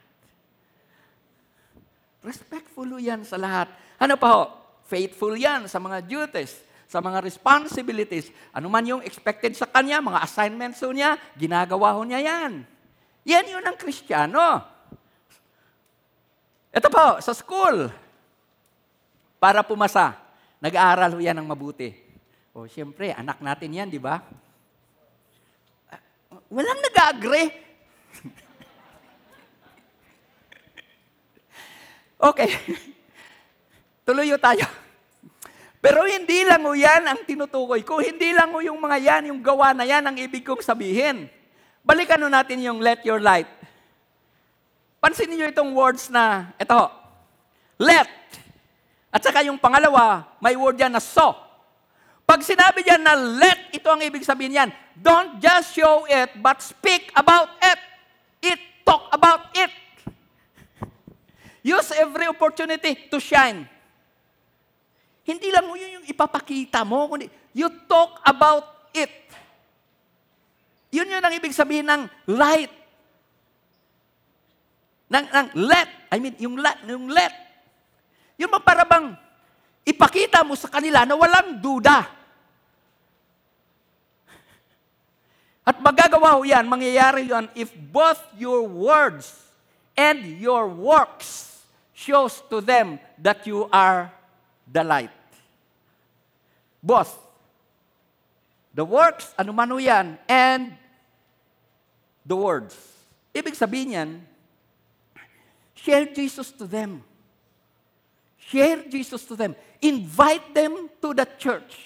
Respectful yan sa lahat. Ano pa ho? Faithful yan sa mga duties, sa mga responsibilities. Ano man yung expected sa kanya, mga assignments ho niya, ginagawa ho niya yan. Yan yun ang Kristiyano. Ito pa ho, sa school, para pumasa, nag-aaral ho yan ng mabuti. O, siyempre, anak natin yan, di ba? Walang nag-agree. Okay. Tuloy tayo. Pero hindi lang ho yan ang tinutukoy ko. Hindi lang ho yung mga yan, yung gawa na yan, ang ibig kong sabihin. Balikan ho natin yung let your light. Pansin niyo itong words na, eto, let. At saka yung pangalawa, may word yan na so. Pag sinabi niya na let, ito ang ibig sabihin niyan. Don't just show it, but speak about it. Talk about it. Use every opportunity to shine. Hindi lang yun yung ipapakita mo, kundi you talk about it. Yun yun ang ibig sabihin ng light. Ng let. I mean, yung let. Yun maparabang ipakita mo sa kanila na walang duda. At magagawa ho yan, mangyayari yan if both your words and your works shows to them that you are the light. Both. The works, ano man ho yan, and the words. Ibig sabihin yan, share Jesus to them. Share Jesus to them. Invite them to the church.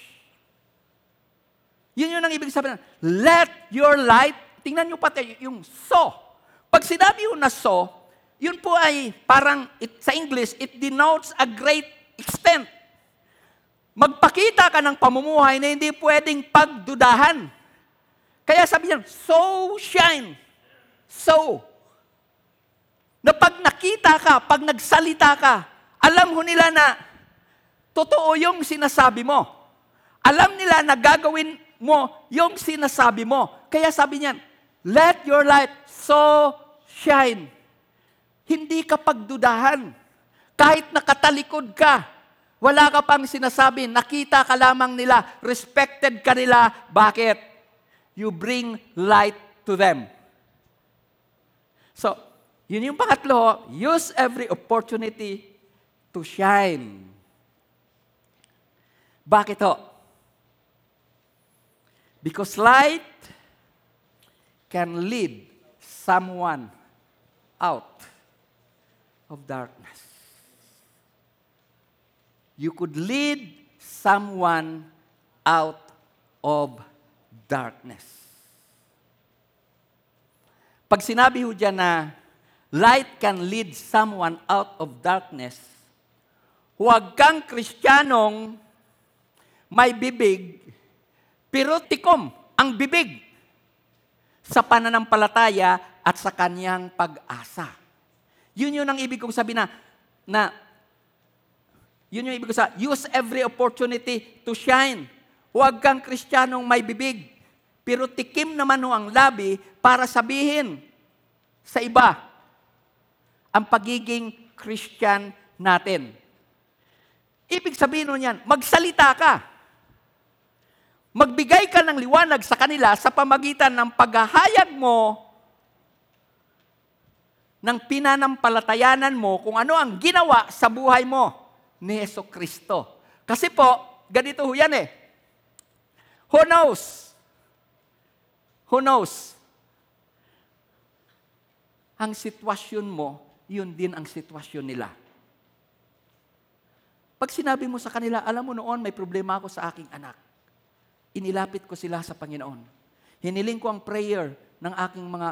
Yun yun ang ibig sabihin. Let your light, tingnan nyo pati yung so. Pag sinabi yun na so, yun po ay parang, sa English, it denotes a great extent. Magpakita ka ng pamumuhay na hindi pwedeng pagdudahan. Kaya sabi niya, so shine. So. Na pag nakita ka, pag nagsalita ka, alam ho nila na totoo yung sinasabi mo. Alam nila na gagawin mo yung sinasabi mo. Kaya sabi niyan, let your light so shine. Hindi ka pagdudahan. Kahit nakatalikod ka, wala ka pang sinasabi, nakita ka lamang nila, respected ka nila. Bakit? You bring light to them. So, yun yung pangatlo, use every opportunity to shine. Bakit ho? Because light can lead someone out of darkness. You could lead someone out of darkness. Pag sinabi ho dyan na light can lead someone out of darkness, huwag kang Kristiyanong may bibig, pero tikom ang bibig sa pananampalataya at sa kanyang pag-asa. Yun ang ibig kong sabihin na yun yung ibig ko sa, use every opportunity to shine. Huwag kang Kristiyanong may bibig, pero tikim naman ho ang labi para sabihin sa iba ang pagiging Christian natin. Ibig sabihin niyan, magsalita ka. Magbigay ka ng liwanag sa kanila sa pamagitan ng paghahayag mo ng pinanampalatayanan mo kung ano ang ginawa sa buhay mo ni Jesucristo. Kasi po, ganito ho yan eh. Who knows? Who knows? Ang sitwasyon mo, yun din ang sitwasyon nila. Pag sinabi mo sa kanila, alam mo noon, may problema ako sa aking anak. Inilapit ko sila sa Panginoon. Hiniling ko ang prayer ng aking mga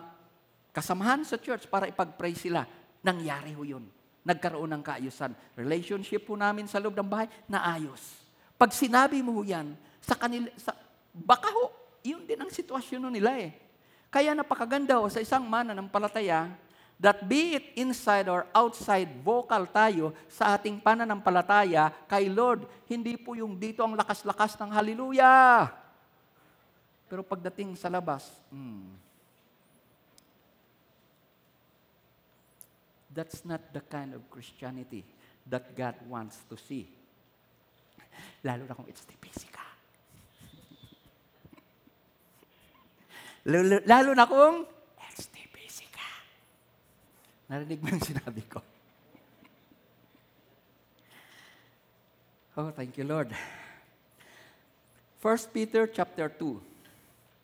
kasamahan sa church para ipag-pray sila. Nangyari ho yun. Nagkaroon ng kaayusan. Relationship po namin sa loob ng bahay, naayos. Pag sinabi mo yan, sa kanila, baka ho, yun din ang sitwasyon nila eh. Kaya napakaganda ho sa isang mananampalataya that be it inside or outside, vocal tayo sa ating pananampalataya kay Lord. Hindi po yung dito ang lakas-lakas ng hallelujah. Pero pagdating sa labas, that's not the kind of Christianity that God wants to see. Lalo na kung it's tipisi ka. Lalo na kung it's tipisi ka. Narinig mo yung sinabi ko. Oh, thank you, Lord. 1 Peter chapter 2,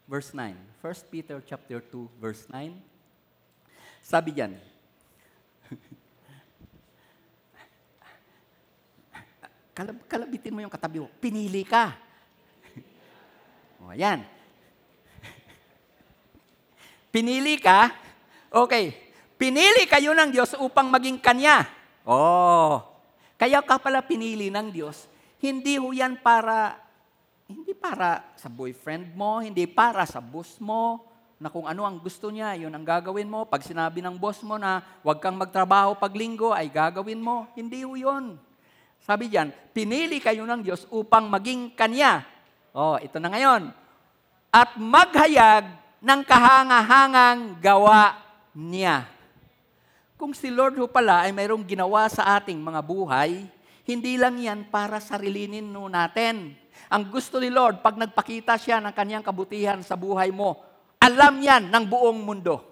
verse 9. 1 Peter chapter 2, verse 9. Sabi diyan, kalabitin mo yung katabi mo. Pinili ka. O, ayan. Pinili ka. Okay. Pinili kayo ng Diyos upang maging Kanya. Oh. Kaya ka pala pinili ng Diyos. Hindi ho yan para, hindi para sa boyfriend mo, hindi para sa boss mo, na kung ano ang gusto niya, yun ang gagawin mo. Pag sinabi ng boss mo na huwag kang magtrabaho pag Linggo, ay gagawin mo. Hindi ho yun. Sabi diyan, pinili kayo ng Diyos upang maging Kanya. Oh, ito na ngayon. At maghayag ng kahangahangang gawa niya. Kung si Lord ho pala ay mayroong ginawa sa ating mga buhay, hindi lang yan para sarilinin no natin. Ang gusto ni Lord, pag nagpakita siya ng kanyang kabutihan sa buhay mo, alam yan ng buong mundo.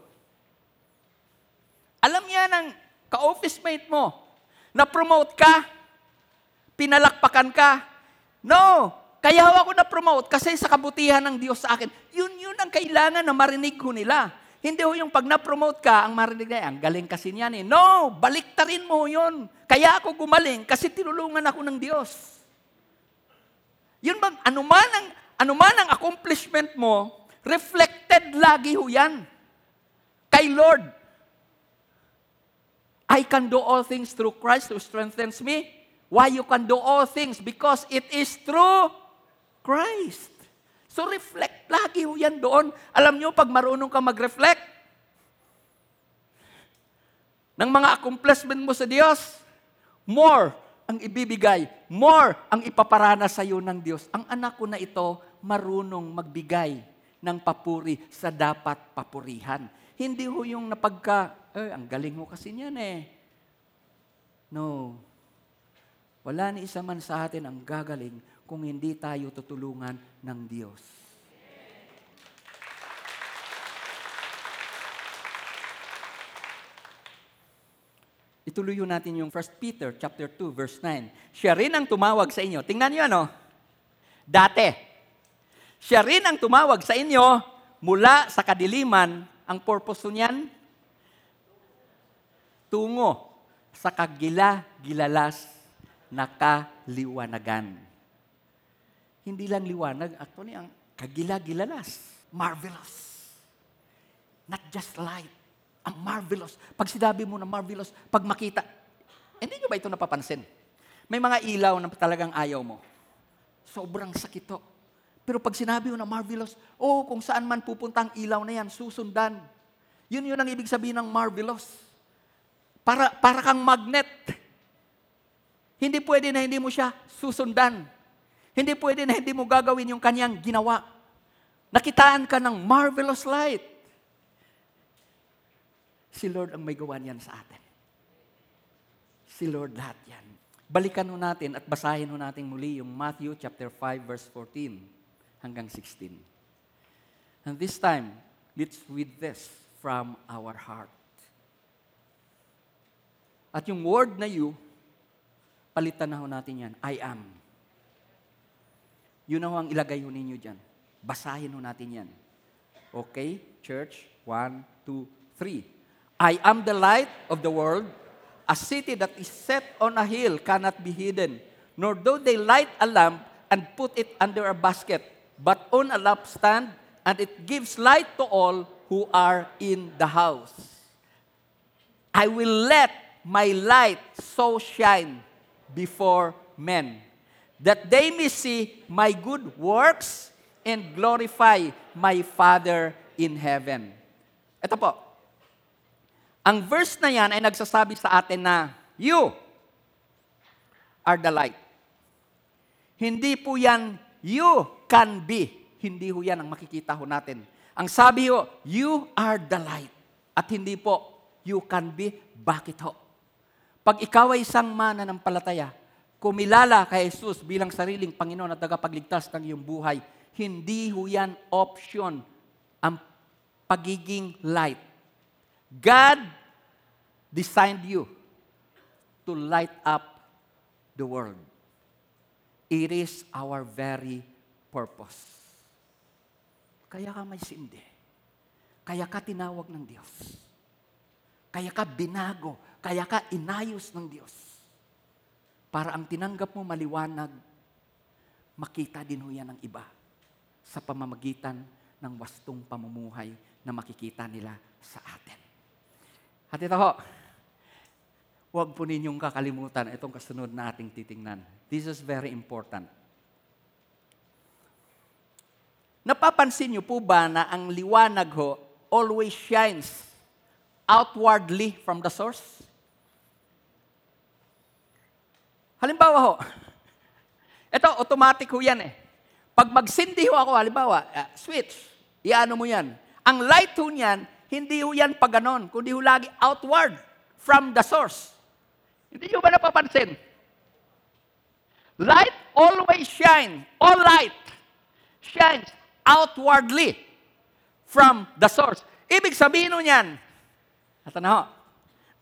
Alam yan ng ka-office mate mo. Na-promote ka, pinalakpakan ka. No, kaya ako na-promote kasi sa kabutihan ng Diyos sa akin. Yun ang kailangan na marinig ko nila. Hindi ho yung pag na-promote ka, ang marinig na, ang galing kasi niyan eh. No, baliktarin mo yun. Kaya ako gumaling kasi tinulungan ako ng Diyos. Yun bang, anuman ang accomplishment mo, reflected lagi ho yan kay Lord. I can do all things through Christ who strengthens me. Why you can do all things? Because it is through Christ. So reflect lagi ho yan doon. Alam nyo, pag marunong ka mag-reflect ng mga accomplishment mo sa Diyos, more ang ibibigay, more ang ipaparana sa iyo ng Diyos. Ang anak ko na ito, marunong magbigay ng papuri sa dapat papurihan. Hindi ho yung ang galing ho kasi niyan eh. No. Wala ni isa man sa atin ang gagaling kung hindi tayo tutulungan ng Diyos. Ituloy natin yung 1 Peter chapter 2, verse 9. Siya rin ang tumawag sa inyo. Tingnan niyo ano? Dati. Siya rin ang tumawag sa inyo mula sa kadiliman, ang purpose niyan, tungo sa kagila-gilalas na kaliwanagan. Hindi lang liwanag, actually, ang kagila-gilalas. Marvelous. Not just light. Ang marvelous. Pag sinabi mo na marvelous, pag makita, hindi nyo ba ito napapansin? May mga ilaw na talagang ayaw mo. Sobrang sakito. Pero pag sinabi mo na marvelous, oh, kung saan man pupunta ang ilaw na yan, susundan. Yun ang ibig sabihin ng marvelous. Para kang magnet. Hindi pwede na hindi mo siya susundan. Hindi pwede na hindi mo gagawin yung kanyang ginawa. Nakitaan ka ng marvelous light. Si Lord ang may gawa niyan sa atin. Si Lord lahat yan. Balikan ho natin at basahin ho natin muli yung Matthew chapter 5 verse 14. Hanggang 16. And this time, let's read this from our heart. At yung word na you, palitan na ho natin yan. I am. Yun na ho ang ilagay ho ninyo dyan. Basahin ho natin yan. Okay, church, 1, 2, 3. I am the light of the world. A city that is set on a hill cannot be hidden, nor do they light a lamp and put it under a basket, but on a lampstand, and it gives light to all who are in the house. I will let my light so shine before men, that they may see my good works and glorify my Father in heaven. Ito po. Ang verse na yan ay nagsasabi sa atin na, you are the light. Hindi po yan you can be. Hindi ho yan ang makikita ho natin. Ang sabi ho, you are the light. At hindi po, you can be. Bakit ho? Pag ikaw ay isang mananampalataya, kumilala kay Jesus bilang sariling Panginoon at tagapagligtas ng iyong buhay, hindi ho yan option ang pagiging light. God designed you to light up the world. It is our very purpose. Kaya ka may sindi. Kaya ka tinawag ng Diyos. Kaya ka binago. Kaya ka inayos ng Diyos. Para ang tinanggap mo maliwanag, makita din ho yan ng iba sa pamamagitan ng wastong pamumuhay na makikita nila sa atin. At ito ho, huwag po ninyong kakalimutan itong kasunod na ating titingnan. This is very important. Napapansin niyo po ba na ang liwanag ho always shines outwardly from the source? Halimbawa ho, ito automatic ho yan eh. Pag magsindi ho ako, halimbawa, switch, iano mo yan. Ang light ho niyan, hindi ho yan pa ganon, kundi ho lagi outward from the source. Hindi nyo ba napapansin? Light always shines. All light shines outwardly from the source. Ibig sabihin nun yan. At ano ho?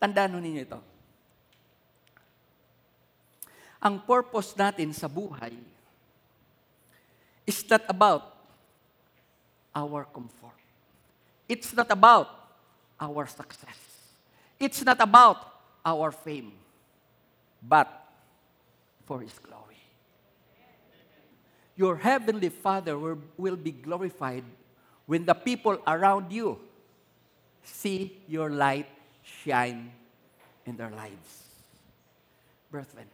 Tandaan nun ninyo ito. Ang purpose natin sa buhay is not about our comfort. It's not about our success. It's not about our fame. But for His glory. Your heavenly Father will be glorified when the people around you see your light shine in their lives. Brethren,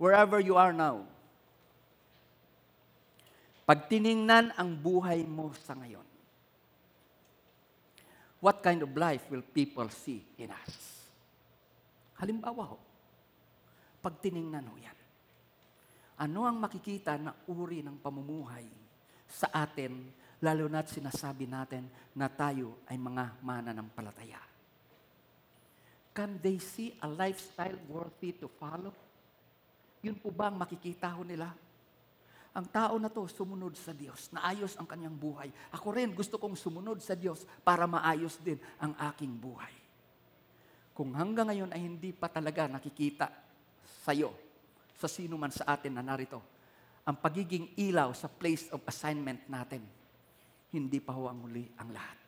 wherever you are now, pag tiningnan ang buhay mo sa ngayon, what kind of life will people see in us? Halimbawa ho, pag tiningnan ho yan, ano ang makikita na uri ng pamumuhay sa atin, lalo na't sinasabi natin na tayo ay mga mananampalataya? Can they see a lifestyle worthy to follow? Yun po ba ang makikita ho nila? Ang tao na to sumunod sa Diyos, naayos ang kanyang buhay. Ako rin gusto kong sumunod sa Diyos para maayos din ang aking buhay. Kung hanggang ngayon ay hindi pa talaga nakikita sa'yo, sa sino man sa atin na narito, ang pagiging ilaw sa place of assignment natin, hindi pa ho ang huli ang lahat.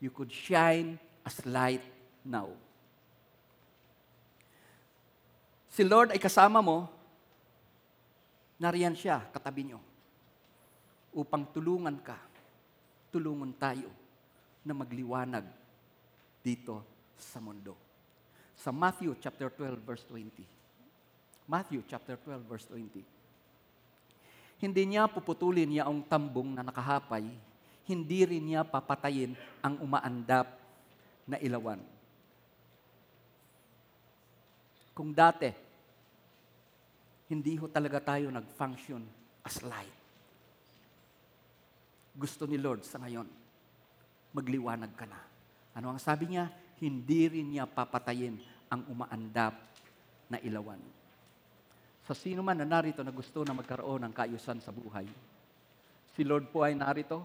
You could shine as light now. Si Lord ay kasama mo, nariyan siya, katabi niyo, upang tulungan ka, tulungan tayo na magliwanag dito sa mundo. Sa Matthew chapter 12 verse 20. Matthew chapter 12 verse 20. Hindi niya puputulin yaong tambong na nakahapay, hindi rin niya papatayin ang umaandap na ilawan. Kung dati, hindi ho talaga tayo nag-function as light. Gusto ni Lord sa ngayon, magliwanag ka na. Ano ang sabi niya? Hindi rin niya papatayin ang umaandap na ilawan. Sa sino man na narito na gusto na magkaroon ng kaayusan sa buhay, si Lord po ay narito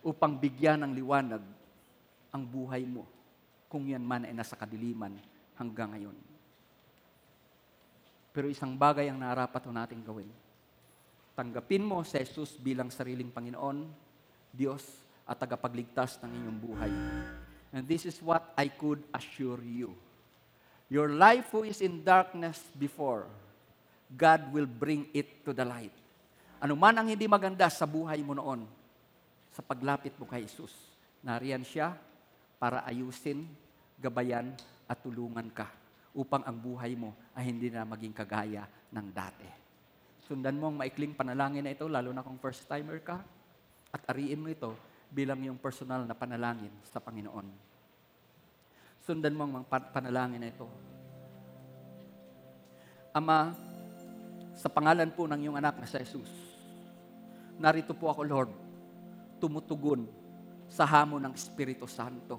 upang bigyan ng liwanag ang buhay mo kung yan man ay nasa kadiliman hanggang ngayon. Pero isang bagay ang narapat natin gawin. Tanggapin mo si Jesus bilang sariling Panginoon, Diyos at tagapagligtas ng inyong buhay. And this is what I could assure you. Your life who is in darkness before, God will bring it to the light. Ano man ang hindi maganda sa buhay mo noon, sa paglapit mo kay Jesus, nariyan siya para ayusin, gabayan at tulungan ka upang ang buhay mo ay hindi na maging kagaya ng dati. Sundan mo ang maikling panalangin na ito, lalo na kung first-timer ka, at ariin mo ito bilang iyong personal na panalangin sa Panginoon. Sundan mo ang mga panalangin na ito. Ama, sa pangalan po ng iyong anak na si Jesus, narito po ako, Lord, tumutugon sa hamon ng Espiritu Santo.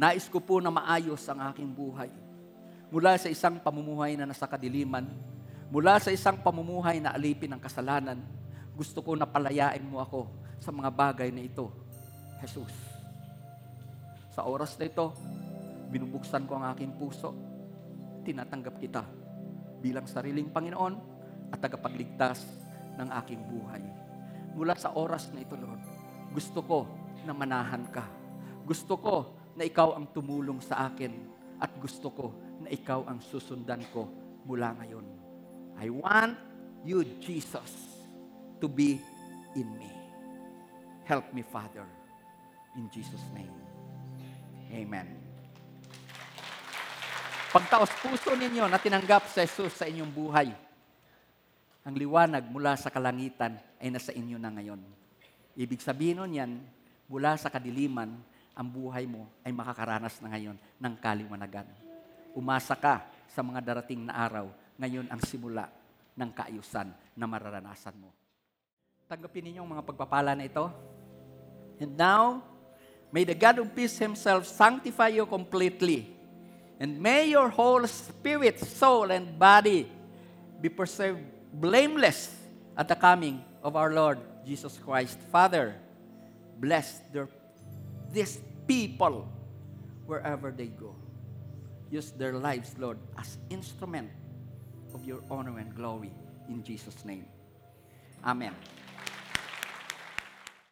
Nais ko po na maayos ang aking buhay. Mula sa isang pamumuhay na nasa kadiliman, mula sa isang pamumuhay na alipin ng kasalanan, gusto ko na palayain mo ako sa mga bagay na ito, Jesus. Sa oras na ito, binubuksan ko ang aking puso. Tinatanggap kita bilang sariling Panginoon at tagapagligtas ng aking buhay. Mula sa oras na ito, Lord, gusto ko na manahan ka. Gusto ko na ikaw ang tumulong sa akin at gusto ko na ikaw ang susundan ko mula ngayon. I want you, Jesus, to be in me. Help me, Father. In Jesus' name. Amen. Pagtaos puso ninyo na tinanggap si Jesus sa inyong buhay, ang liwanag mula sa kalangitan ay nasa inyo na ngayon. Ibig sabihin nun yan, mula sa kadiliman, ang buhay mo ay makakaranas na ngayon ng kaliwanagan. Umasa ka sa mga darating na araw, ngayon ang simula ng kaayusan na mararanasan mo. Tanggapin ninyo ang mga pagpapala na ito. And now, may the God of peace Himself sanctify you completely. And may your whole spirit, soul, and body be preserved blameless at the coming of our Lord Jesus Christ. Father, bless these people wherever they go. Use their lives, Lord, as instrument of your honor and glory in Jesus' name. Amen.